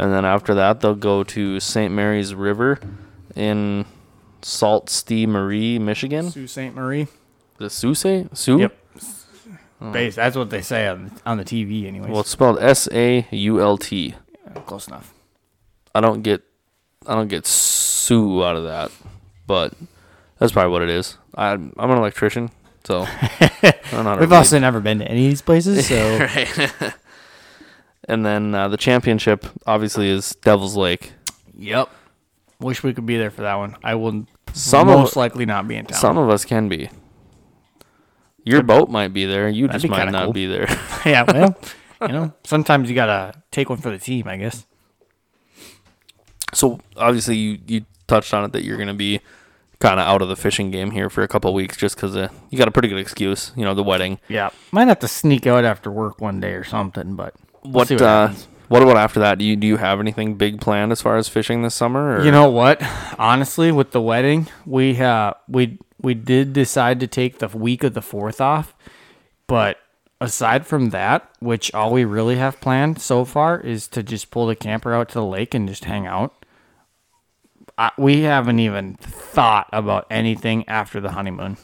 And then after that, they'll go to Saint Mary's River in Sault Ste. Marie, Michigan. Sault Ste. Marie. The Sault Ste.? Sault? Yep. Oh. Base. That's what they say on, on the T V anyways. Well, it's spelled S A U L T. Yeah, close enough. I don't get... I don't get Sue out of that, but that's probably what it is. I, I'm an electrician, so I don't know. We've also never been to any of these places, so And then uh, the championship, obviously, is Devil's Lake. Yep. Wish we could be there for that one. I will some most of, likely not be in town. Some of us can be. Your That'd boat be, might be there. You just might not cool. be there. Yeah, well, you know, sometimes you got to take one for the team, I guess. So, obviously, you, you touched on it that you're going to be kind of out of the fishing game here for a couple of weeks just because uh, you got a pretty good excuse, you know, the wedding. Yeah. Might have to sneak out after work one day or something, but... What, what, uh, what about after that? Do you do you have anything big planned as far as fishing this summer? Or? You know what? Honestly, with the wedding, we uh, we we did decide to take the week of the fourth off. But aside from that, which all we really have planned so far is to just pull the camper out to the lake and just hang out. I, we haven't even thought about anything after the honeymoon.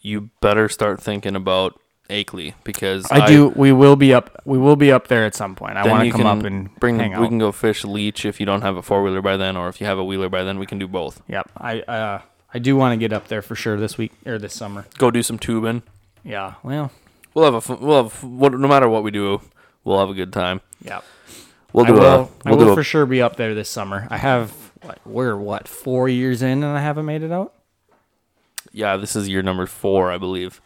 You better start thinking about Akeley, because I, I do. We will be up. We will be up there at some point. I want to come up and bring. Hang out. We can go fish Leech if you don't have a four wheeler by then, or if you have a wheeler by then, we can do both. Yep. I uh, I do want to get up there for sure this week or this summer. Go do some tubing. Yeah. Well, we'll have a we'll have no matter what we do, we'll have a good time. Yep. We'll do. I will, a, we'll I will do for a, sure be up there this summer. I have what, we're what four years in and I haven't made it out. Yeah, this is year number four, I believe.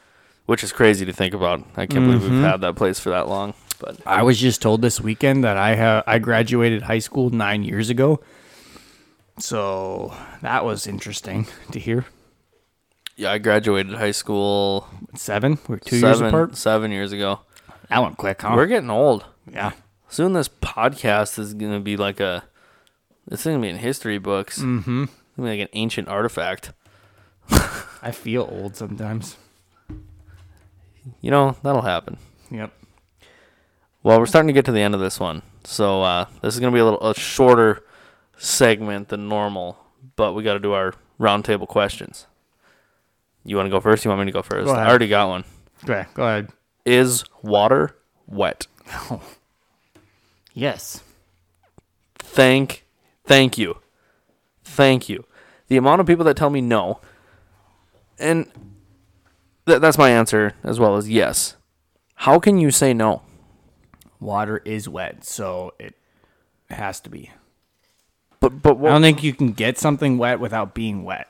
Which is crazy to think about. I can't mm-hmm. believe we've had that place for that long. But I was just told this weekend that I ha- I graduated high school nine years ago. So that was interesting to hear. Yeah, I graduated high school... Seven? We're two seven, years apart? Seven years ago. That went quick, huh? We're getting old. Yeah. Soon this podcast is going to be like a... It's going to be in history books. Mm-hmm. It's going to be like an ancient artifact. I feel old sometimes. You know, that'll happen. Yep. Well, we're starting to get to the end of this one. So uh, this is going to be a little a shorter segment than normal, but we got to do our roundtable questions. You want to go first? You want me to go first? Go I already got one. Okay, go ahead. Is water wet? Oh. Yes. Thank, thank you. Thank you. The amount of people that tell me no, and... That's my answer as well as yes. How can you say no? Water is wet, so it has to be. But but what, I don't think you can get something wet without being wet.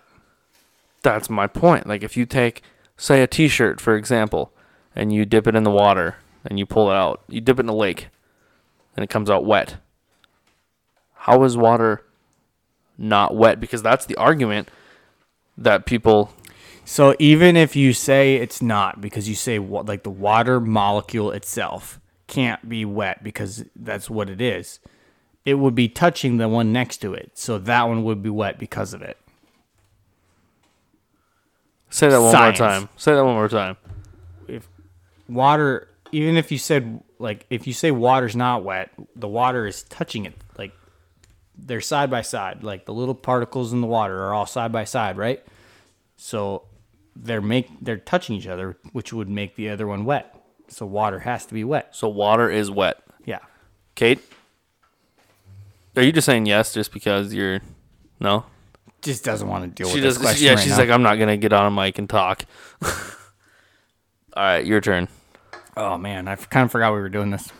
That's my point. Like if you take, say, a T-shirt, for example, and you dip it in the water and you pull it out, you dip it in the lake, and it comes out wet. How is water not wet? Because that's the argument that people... So even if you say it's not, because you say what, like the water molecule itself can't be wet because that's what it is, it would be touching the one next to it. So that one would be wet because of it. Say that one Science. more time. Say that one more time. If water, even if you said like if you say water's not wet, the water is touching it. Like they're side by side. Like the little particles in the water are all side by side, right? So They're make they're touching each other, which would make the other one wet. So water has to be wet. So water is wet. Yeah. Kate, are you just saying yes just because you're no? Just doesn't want to deal she with does, this question. Yeah, right she's now. Like, I'm not gonna get on a mic and talk. All right, your turn. Oh man, I kind of forgot we were doing this.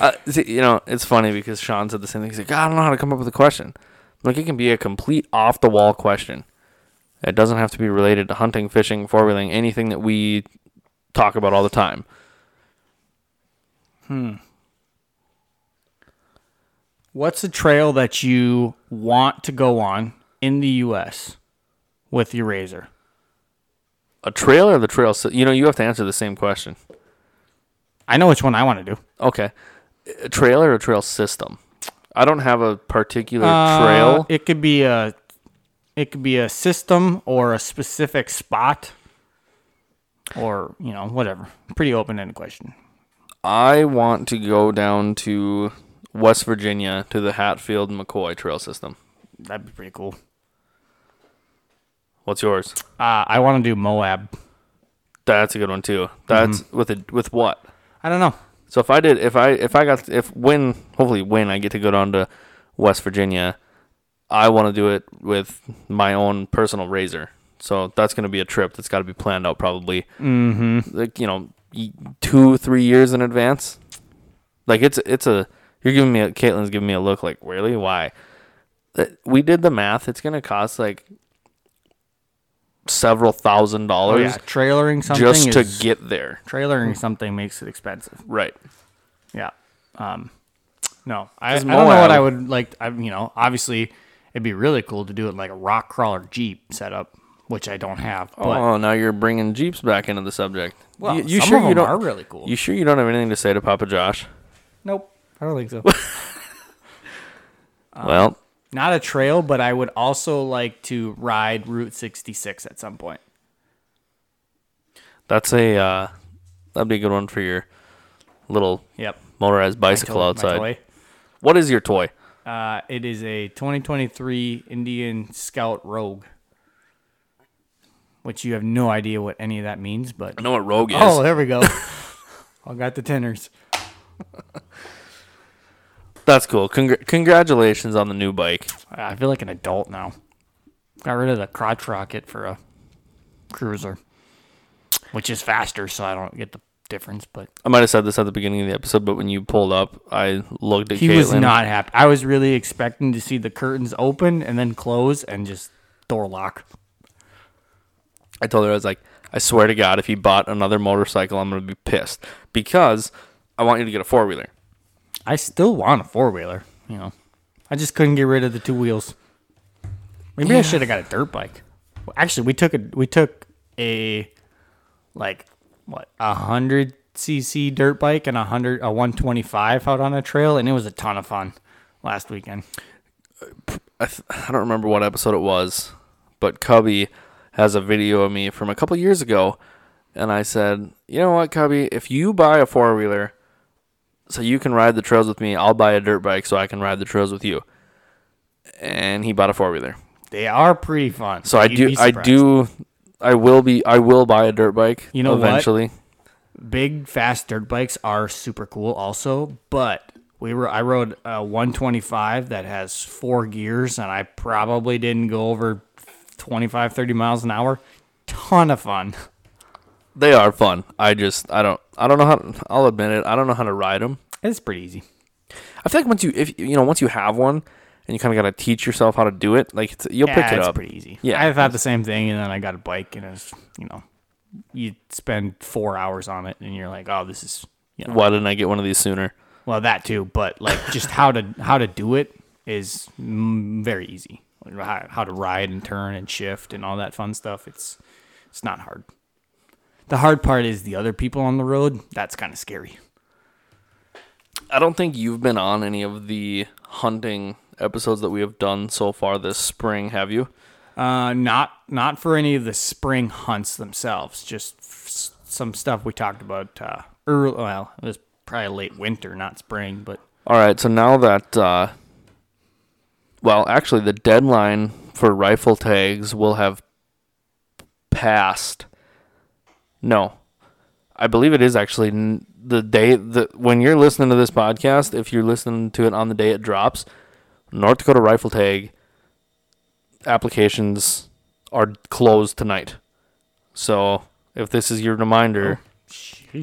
uh, see, you know, it's funny because Sean said the same thing. He's like, I don't know how to come up with a question. Like it can be a complete off the wall question. It doesn't have to be related to hunting, fishing, four-wheeling, anything that we talk about all the time. Hmm. What's a trail that you want to go on in the U S with your Razer? A trail or the trail? You know, you have to answer the same question. I know which one I want to do. Okay. A trail or a trail system? I don't have a particular uh, trail. It could be a... It could be a system or a specific spot or, you know, whatever. Pretty open-ended question. I want to go down to West Virginia to the Hatfield-McCoy trail system. That'd be pretty cool. What's yours? Uh, I want to do Moab. That's a good one, too. That's mm-hmm. with a, with what? I don't know. So if I did, if I, if I got, if when, hopefully when I get to go down to West Virginia... I want to do it with my own personal Razer. So that's going to be a trip that's got to be planned out probably. Mm-hmm. Like, you know, two, three years in advance. Like it's it's a you're giving me a, Caitlin's giving me a look like, really, why? We did the math. It's gonna cost like several thousand dollars. Oh, yeah, trailering something just to is, get there. Trailering something makes it expensive, right? Yeah. Um, no, I, I don't know what I would like. I you know, obviously, it'd be really cool to do it like a rock crawler Jeep setup, which I don't have. But oh, now you're bringing Jeeps back into the subject. Well, you, you some sure of them you don't, are really cool. You sure you don't have anything to say to Papa Josh? Nope, I don't think so. um, well, not a trail, but I would also like to ride Route sixty-six at some point. That's a uh, that'd be a good one for your little yep. motorized bicycle my to- outside. My toy. What is your toy? Uh, it is a twenty twenty-three Indian Scout Rogue, which you have no idea what any of that means, but I know what Rogue is. Oh, there we go. I got the tenors. That's cool. Congr- congratulations on the new bike. I feel like an adult now. Got rid of the crotch rocket for a cruiser, which is faster, so I don't get the difference. But I might have said this at the beginning of the episode, but when you pulled up, I looked at Caitlin. He was not happy. I was really expecting to see the curtains open and then close and just door lock. I told her, I was like, I swear to God, if you bought another motorcycle, I'm going to be pissed because I want you to get a four-wheeler. I still want a four-wheeler, you know. I just couldn't get rid of the two wheels. Maybe yeah. I should have got a dirt bike. Well, actually, we took a we took a like what a hundred cc dirt bike and a hundred a one twenty five out on a trail, and it was a ton of fun last weekend. I th- I don't remember what episode it was, but Cubby has a video of me from a couple years ago, and I said, you know what, Cubby, if you buy a four wheeler, so you can ride the trails with me, I'll buy a dirt bike so I can ride the trails with you. And he bought a four-wheeler. They are pretty fun. So I do, I do, I will be, I will buy a dirt bike you know eventually. What? Big, fast dirt bikes are super cool also, but we were, I rode a one twenty-five that has four gears, and I probably didn't go over twenty-five, thirty miles an hour. Ton of fun. They are fun. I just, I don't, I don't know how, to, I'll admit it, I don't know how to ride them. It's pretty easy. I feel like once you, if you know, once you have one and you kind of got to teach yourself how to do it, like it's, you'll yeah, pick it it's up. It's pretty easy. Yeah. I've had the same thing, and then I got a bike, and it's, you know, you spend four hours on it and you're like, oh, this is, you know. Why didn't I get one of these sooner? Well, that too, but like just how to, how to do it is very easy. How, how to ride and turn and shift and all that fun stuff. It's, it's not hard. The hard part is the other people on the road. That's kind of scary. I don't think you've been on any of the hunting episodes that we have done so far this spring, have you? Uh, not not for any of the spring hunts themselves. Just f- some stuff we talked about uh, early. Well, it was probably late winter, not spring. But all right. So now that, uh, well, actually, the deadline for rifle tags will have passed. No, I believe it is actually the day that when you're listening to this podcast, if you're listening to it on the day it drops, North Dakota rifle tag applications are closed tonight. So if this is your reminder, oh,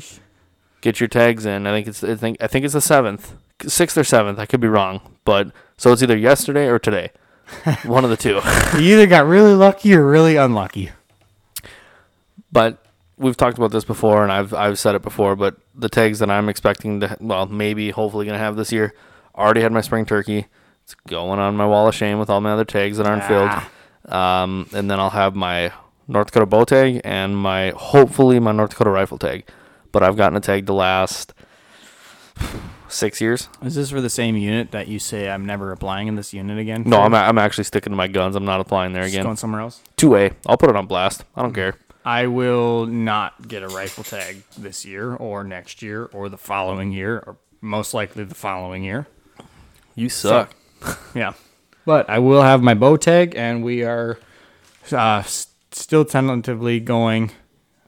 get your tags in. I think it's I think I think it's the seventh, sixth or seventh. I could be wrong, but so it's either yesterday or today, one of the two. You either got really lucky or really unlucky. But we've talked about this before, and I've I've said it before, but the tags that I'm expecting to, well, maybe, hopefully going to have this year, already had my spring turkey. It's going on my wall of shame with all my other tags that aren't ah. filled. Um, and then I'll have my North Dakota bow tag and my, hopefully, my North Dakota rifle tag. But I've gotten a tag to last six years. Is this for the same unit that you say I'm never applying in this unit again? No, I'm, I'm actually sticking to my guns. I'm not applying there again. Just going somewhere else? two A. I'll put it on blast. I don't care. I will not get a rifle tag this year or next year or the following year or most likely the following year. You suck. So, yeah. But I will have my bow tag, and we are uh, st- still tentatively going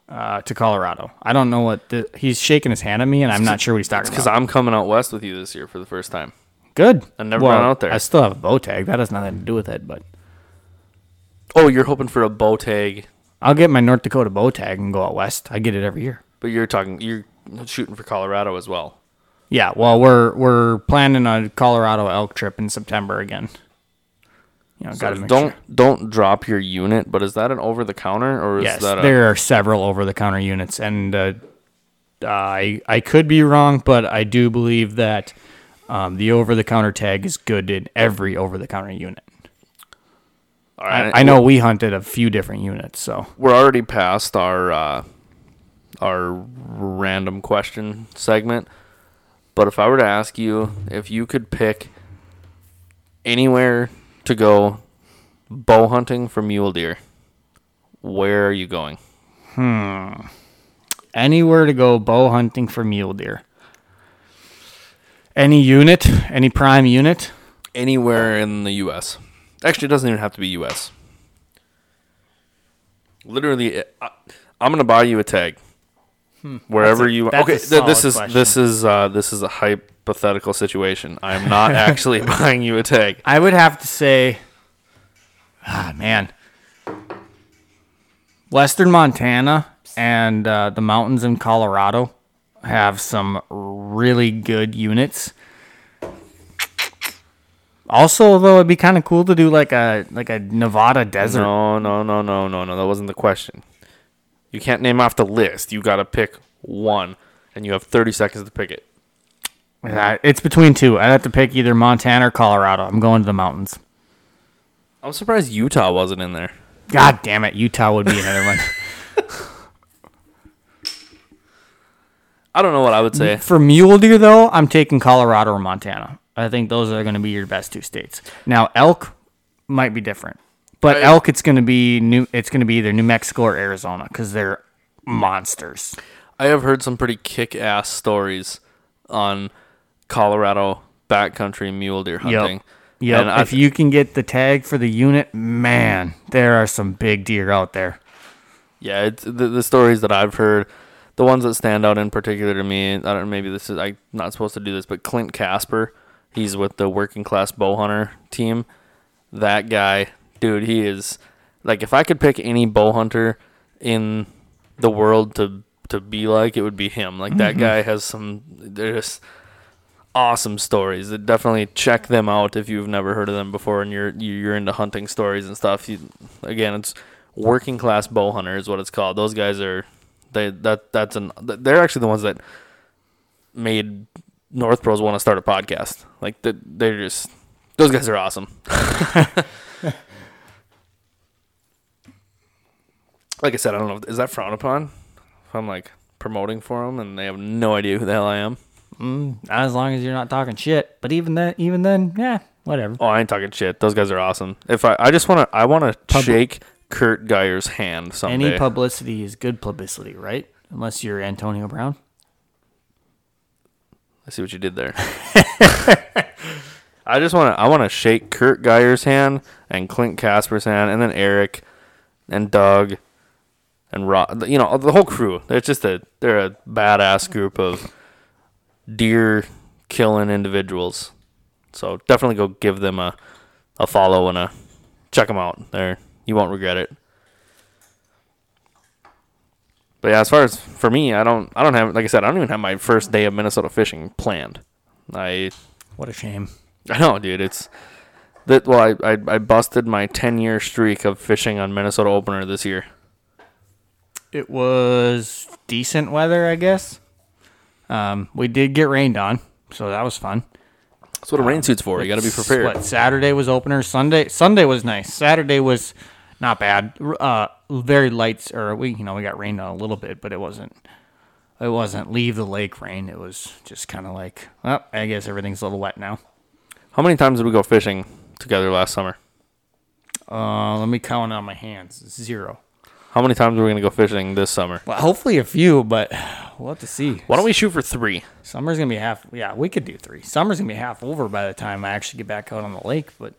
uh, to Colorado. I don't know what the, he's shaking his hand at me, and I'm not sure what he's talking about. Because I'm coming out west with you this year for the first time. Good. I've never well, gone out there. I still have a bow tag. That has nothing to do with it, but. Oh, you're hoping for a bow tag. I'll get my North Dakota bow tag and go out west. I get it every year. But you're talking, you're shooting for Colorado as well. Yeah, well, we're we're planning a Colorado elk trip in September again. You know, so gotta make don't sure. don't drop your unit. But is that an over the counter or is yes, that a... there are several over the counter units, and uh, I I could be wrong, but I do believe that um, the over the counter tag is good in every over the counter unit. All right. I, I know we hunted a few different units, so we're already past our uh, our random question segment. But if I were to ask you if you could pick anywhere to go bow hunting for mule deer, where are you going? Hmm. Anywhere to go bow hunting for mule deer. Any unit? Any prime unit? Anywhere in the U S Actually, it doesn't even have to be U S Literally, I'm going to buy you a tag. Hmm. Wherever a, you are. Okay, th- this is question. this is uh, this is a hypothetical situation. I am not actually buying you a tag. I would have to say, ah, man, Western Montana and uh, the mountains in Colorado have some really good units. Also, though, it'd be kind of cool to do like a like a Nevada desert. No, no, no, no, no, no. That wasn't the question. You can't name off the list. You got to pick one, and you have thirty seconds to pick it. Yeah, it's between two. I'd have to pick either Montana or Colorado. I'm going to the mountains. I'm surprised Utah wasn't in there. God damn it. Utah would be another one. I don't know what I would say. For mule deer, though, I'm taking Colorado or Montana. I think those are going to be your best two states. Now, elk might be different. But elk, it's gonna be new. It's gonna be either New Mexico or Arizona because they're monsters. I have heard some pretty kick-ass stories on Colorado backcountry mule deer hunting. Yep. Yep. If you can get the tag for the unit, man, there are some big deer out there. Yeah, it's, the, the stories that I've heard, the ones that stand out in particular to me. I don't know. Maybe this is I'm not supposed to do this, but Clint Casper, he's with the Working Class Bow Hunter team. That guy. Dude, he is, like, if I could pick any bow hunter in the world to to be like, it would be him. Like, mm-hmm. That guy has some, they're just awesome stories. Definitely check them out if you've never heard of them before and you're you're into hunting stories and stuff. You, again, it's Working Class Bow Hunter is what it's called. Those guys are, they that that's an, they're actually the ones that made North Bros want to start a podcast. Like, they're just, those guys are awesome. Like I said, I don't know. If, is that frowned upon? If I'm like promoting for them and they have no idea who the hell I am. Mm, as long as you're not talking shit. But even then, even then, yeah, whatever. Oh, I ain't talking shit. Those guys are awesome. If I, I just want to, I want to Publi- shake Kurt Geyer's hand someday. Any publicity is good publicity, right? Unless you're Antonio Brown. I see what you did there. I just want to, I want to shake Kurt Geyer's hand and Clint Casper's hand and then Eric and Doug. And Rob, you know, the whole crew. It's just a they're a badass group of deer killing individuals. So definitely go give them a, a follow and a check them out. There, you won't regret it. But yeah, as far as for me, I don't I don't have like I said I don't even have my first day of Minnesota fishing planned. I what a shame. I know, dude. It's that. Well, I I, I busted my ten year streak of fishing on Minnesota Opener this year. It was decent weather, I guess. Um, we did get rained on, so that was fun. That's what a um, rain suit's for. You got to be prepared. What, Saturday was opener. Sunday Sunday was nice. Saturday was not bad. Uh, very light. Or we, you know, we got rained on a little bit, but it wasn't. It wasn't leave the lake rain. It was just kind of like, well, I guess everything's a little wet now. How many times did we go fishing together last summer? Uh, let me count on my hands. Zero. How many times are we going to go fishing this summer? Well, hopefully a few, but we'll have to see. Why don't we shoot for three? Summer's going to be half. Yeah, we could do three. Summer's going to be half over by the time I actually get back out on the lake, but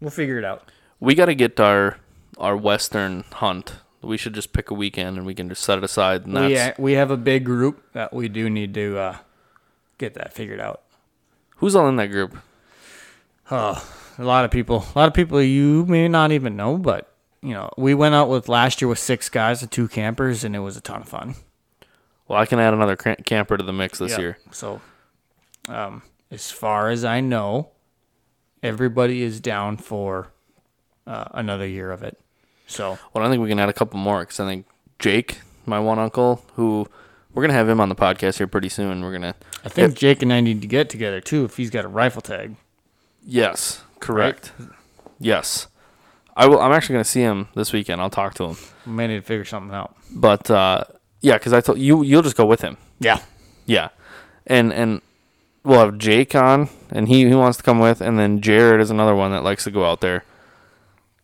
we'll figure it out. We got to get our our Western hunt. We should just pick a weekend, and we can just set it aside. And that's... Yeah, we have a big group that we do need to uh, get that figured out. Who's all in that group? Oh, a lot of people. A lot of people you may not even know, but... You know, we went out with last year with six guys and two campers, and it was a ton of fun. Well, I can add another camper to the mix this yep. year. So, um, as far as I know, everybody is down for uh, another year of it. So, well, I think we can add a couple more because I think Jake, my one uncle, who we're gonna have him on the podcast here pretty soon. We're gonna. I think get, Jake and I need to get together too if he's got a rifle tag. Yes, correct. Right? Yes, I will. I'm actually gonna see him this weekend. I'll talk to him. We may need to figure something out. But uh, yeah, because I told you, you'll just go with him. Yeah, yeah, and and we'll have Jake on, and he he wants to come with, and then Jared is another one that likes to go out there.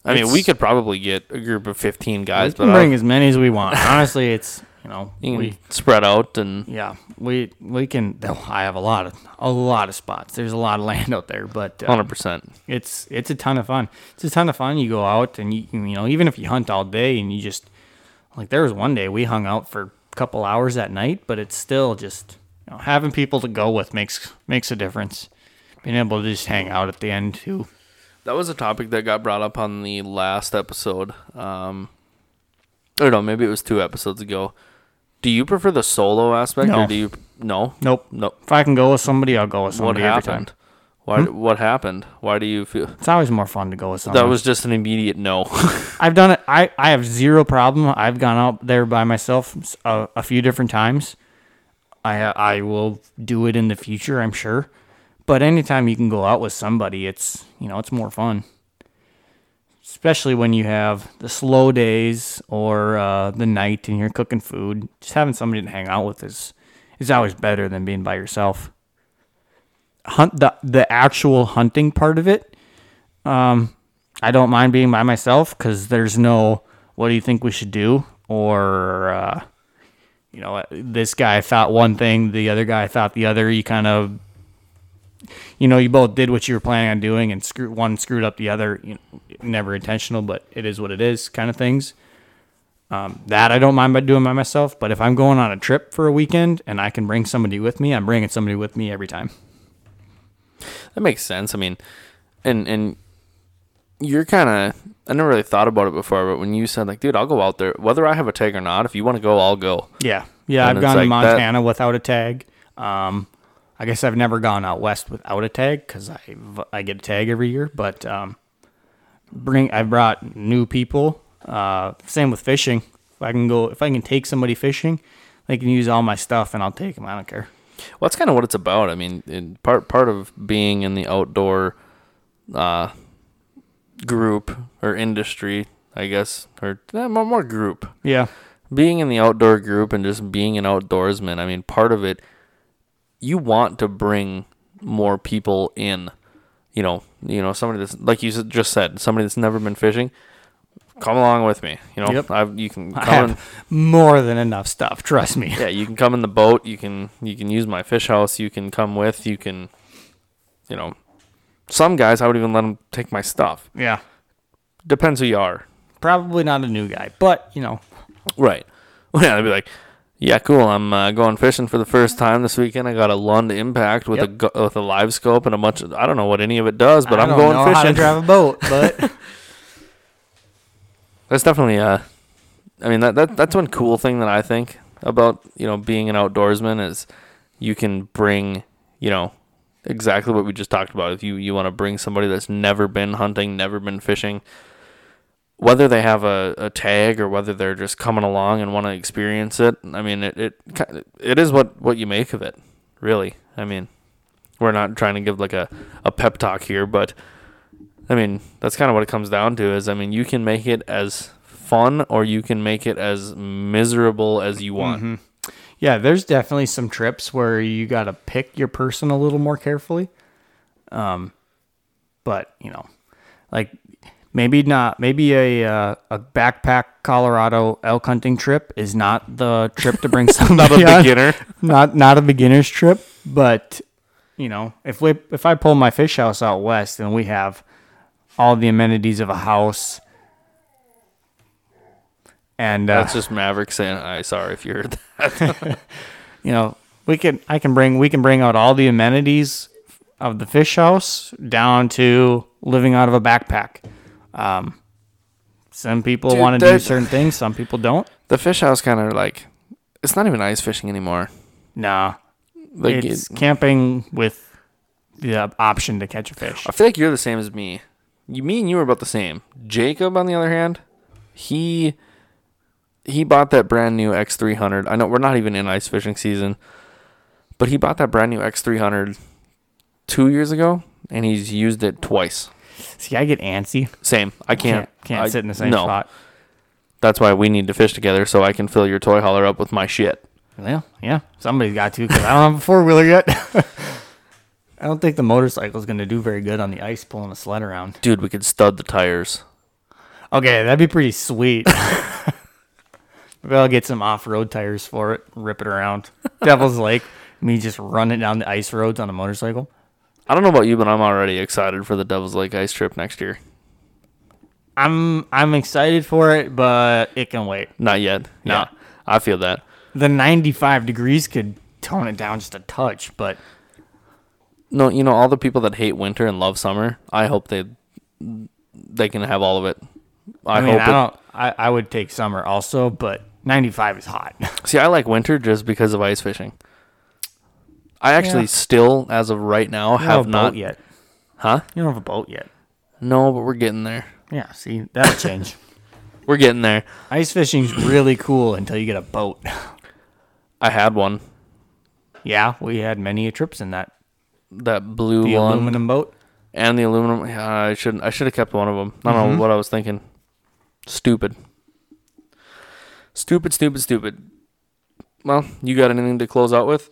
I mean, it's, we could probably get a group of fifteen guys. We can but bring I'll, as many as we want. Honestly, it's, you know, you can we spread out and yeah, we we can. Oh, I have a lot of a lot of spots. There's a lot of land out there, but hundred um, percent. It's it's a ton of fun. It's a ton of fun. You go out and you you know, even if you hunt all day and you just like there was one day we hung out for a couple hours at night, but it's still just, you know, having people to go with makes makes a difference. Being able to just hang out at the end too. That was a topic that got brought up on the last episode. Um, I don't know, maybe it was two episodes ago. Do you prefer the solo aspect? No. Or do you, no? Nope. Nope. If I can go with somebody, I'll go with somebody every time. Why, hmm? What happened? Why do you feel... It's always more fun to go with somebody. That was just an immediate no. I've done it. I, I have zero problem. I've gone out there by myself a, a few different times. I I will do it in the future, I'm sure. But anytime you can go out with somebody, it's, you know, it's more fun. Especially when you have the slow days or uh, the night and you're cooking food. Just having somebody to hang out with is, is always better than being by yourself. Hunt the the actual hunting part of it, um, I don't mind being by myself because there's no, what do you think we should do? Or... Uh, you know, this guy thought one thing, the other guy thought the other. You kind of, you know, you both did what you were planning on doing, and screw one screwed up the other. You know, never intentional, but it is what it is, kind of things. Um, that I don't mind by doing by myself. But if I'm going on a trip for a weekend and I can bring somebody with me, I'm bringing somebody with me every time. That makes sense. I mean, and and you're kind of, I never really thought about it before, but when you said, like, dude, I'll go out there, whether I have a tag or not, if you want to go, I'll go. Yeah. Yeah, and I've gone like to Montana that. without a tag. Um, I guess I've never gone out west without a tag because I I get a tag every year. But um, bring I brought new people. Uh, same with fishing. If I can go, if I can take somebody fishing, they can use all my stuff and I'll take them. I don't care. Well, that's kind of what it's about. I mean, in part part of being in the outdoor uh, group or industry, I guess, or eh, more, more group. Yeah. Being in the outdoor group and just being an outdoorsman, I mean, part of it, you want to bring more people in, you know, you know, somebody that's, like you just said, somebody that's never been fishing, come along with me, you know, yep. I've, you can come I have in, more than enough stuff, trust me. Yeah, you can come in the boat, you can, you can use my fish house, you can come with, you can, you know, some guys, I would even let them take my stuff. Yeah. Depends who you are. Probably not a new guy, but, you know. Right. Well, yeah, they'd be like, yeah, cool. I'm uh, going fishing for the first time this weekend. I got a Lund Impact with yep. a with a live scope and a bunch of, I don't know what any of it does, but I I'm don't going know fishing. How to drive a boat, but that's definitely uh I mean that, that that's one cool thing that I think about, you know, being an outdoorsman is you can bring, you know, exactly what we just talked about. If you, you want to bring somebody that's never been hunting, never been fishing, whether they have a, a tag or whether they're just coming along and want to experience it, I mean, it it, it is what, what you make of it, really. I mean, we're not trying to give like a, a pep talk here, but, I mean, that's kind of what it comes down to is, I mean, you can make it as fun or you can make it as miserable as you want. Mm-hmm. Yeah, there's definitely some trips where you got to pick your person a little more carefully. Um, but, you know, like... Maybe not. Maybe a uh, a backpack Colorado elk hunting trip is not the trip to bring somebody. Not a beginner. Not not a beginner's trip. But you know, if we if I pull my fish house out west and we have all the amenities of a house, and uh, that's just Maverick saying, "I sorry if you heard that." You know, we can I can bring we can bring out all the amenities of the fish house down to living out of a backpack. Um, some people want to do certain things. Some people don't. The fish house kind of like, It's not even ice fishing anymore. Nah. Like it's it, camping with the option to catch a fish. I feel like you're the same as me. You, me and you are about the same. Jacob, on the other hand, he he bought that brand new X three hundred. I know we're not even in ice fishing season, but he bought that brand new X three hundred two years ago, and he's used it twice. See, I get antsy. Same. I can't. Can't, can't I, sit in the same no. spot. That's why we need to fish together, so I can fill your toy hauler up with my shit. Well, yeah. Somebody's got to, because I don't have a four-wheeler yet. I don't think the motorcycle's going to do very good on the ice pulling a sled around. Dude, we could stud the tires. Okay, that'd be pretty sweet. Maybe I'll get some off-road tires for it, rip it around. Devil's Lake, me just running down the ice roads on a motorcycle. I don't know about you, but I'm already excited for the Devil's Lake ice trip next year. I'm I'm excited for it, but it can wait. Not yet. No. Yeah, I feel that. The ninety-five degrees could tone it down just a touch, but... No, you know, all the people that hate winter and love summer, I hope they they can have all of it. I, I mean, hope I, it, don't, I, I would take summer also, but ninety-five is hot. See, I like winter just because of ice fishing. I actually yeah. still, as of right now, you have, have not... You don't have a boat yet. Huh? You don't have a boat yet. No, but we're getting there. Yeah, see, that'll change. We're getting there. Ice fishing's really cool until you get a boat. I had one. Yeah, we had many trips in that. That blue the one. The aluminum boat? And the aluminum. Uh, I shouldn't. I should have kept one of them. I don't mm-hmm. know what I was thinking. Stupid. Stupid, stupid, stupid. Well, you got anything to close out with?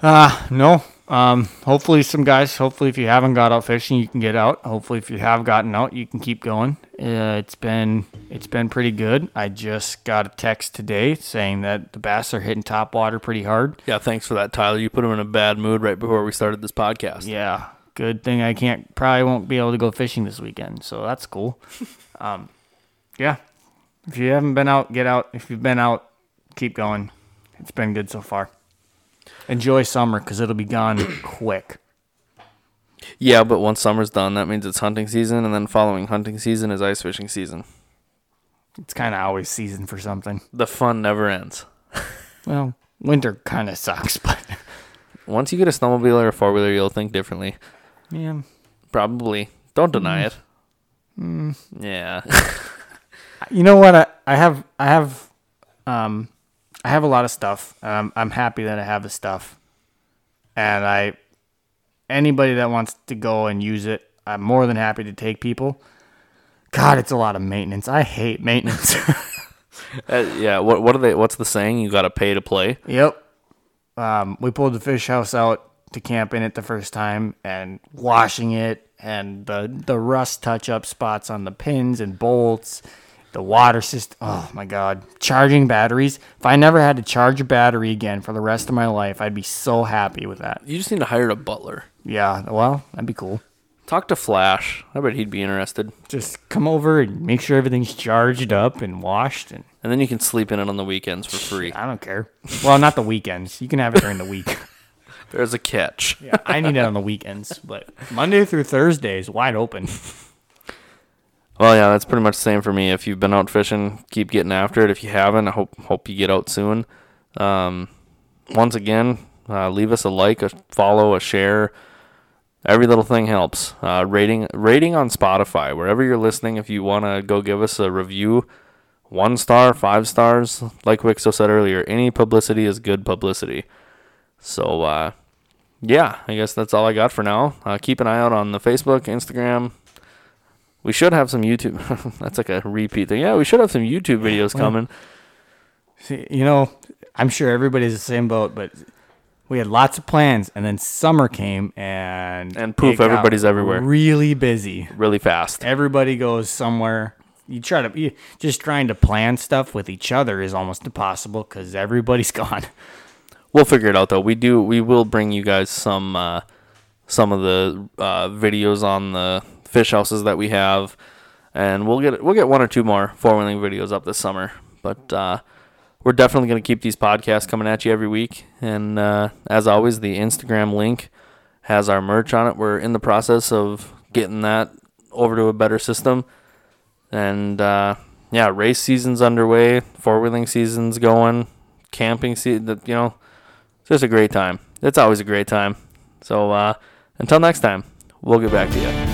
Uh, no. Um, hopefully some guys, hopefully if you haven't got out fishing, you can get out. Hopefully if you have gotten out, you can keep going. Uh, it's been, it's been pretty good. I just got a text today saying that the bass are hitting top water pretty hard. Yeah. Thanks for that, Tyler. You put them in a bad mood right before we started this podcast. Yeah. Good thing I can't, probably won't be able to go fishing this weekend. So that's cool. um, yeah. If you haven't been out, get out. If you've been out, keep going. It's been good so far. Enjoy summer because it'll be gone quick. Yeah, but once summer's done, that means it's hunting season, and then following hunting season is ice fishing season. It's kind of always season for something. The fun never ends. Well, winter kind of sucks, but... Once you get a snowmobile or a four-wheeler, you'll think differently. Yeah. Probably. Don't deny mm. it. Mm. Yeah. You know what? I, I have... I have... Um, I have a lot of stuff. Um, I'm happy that I have the stuff. And I, anybody that wants to go and use it, I'm more than happy to take people. God, it's a lot of maintenance. I hate maintenance. uh, yeah, what what are they? What's the saying? You got to pay to play? Yep. Um, we pulled the fish house out to camp in it the first time, and washing it, and the, the rust touch-up spots on the pins and bolts. The water system, oh my God. Charging batteries. If I never had to charge a battery again for the rest of my life, I'd be so happy with that. You just need to hire a butler. Yeah, well, that'd be cool. Talk to Flash. I bet he'd be interested. Just come over and make sure everything's charged up and washed. And, and then you can sleep in it on the weekends for free. I don't care. Well, not the weekends. You can have it during the week. There's a catch. Yeah, I need it on the weekends, but Monday through Thursday is wide open. Well, yeah, that's pretty much the same for me. If you've been out fishing, keep getting after it. If you haven't, I hope hope you get out soon. Um, once again, uh, leave us a like, a follow, a share. Every little thing helps. Uh, rating rating on Spotify, wherever you're listening. If you want to go give us a review, one star, five stars. Like Wixo said earlier, any publicity is good publicity. So, uh, yeah, I guess that's all I got for now. Uh, keep an eye out on the Facebook, Instagram. We should have some YouTube. That's like a repeat thing. Yeah, we should have some YouTube videos well, coming. See, you know, I'm sure everybody's the same boat, but we had lots of plans, and then summer came, and and poof, everybody's everywhere. Really busy, really fast. Everybody goes somewhere. You try to you, just trying to plan stuff with each other is almost impossible because everybody's gone. We'll figure it out though. We do. We will bring you guys some uh, some of the uh, videos on the fish houses that we have, and we'll get we'll get one or two more four-wheeling videos up this summer, but uh we're definitely going to keep these podcasts coming at you every week. And uh as always, the Instagram link has our merch on it. We're in the process of getting that over to a better system, and uh yeah race season's underway, four-wheeling season's going, camping season, you know, it's just a great time. It's always a great time. So uh, until next time, we'll get back to you.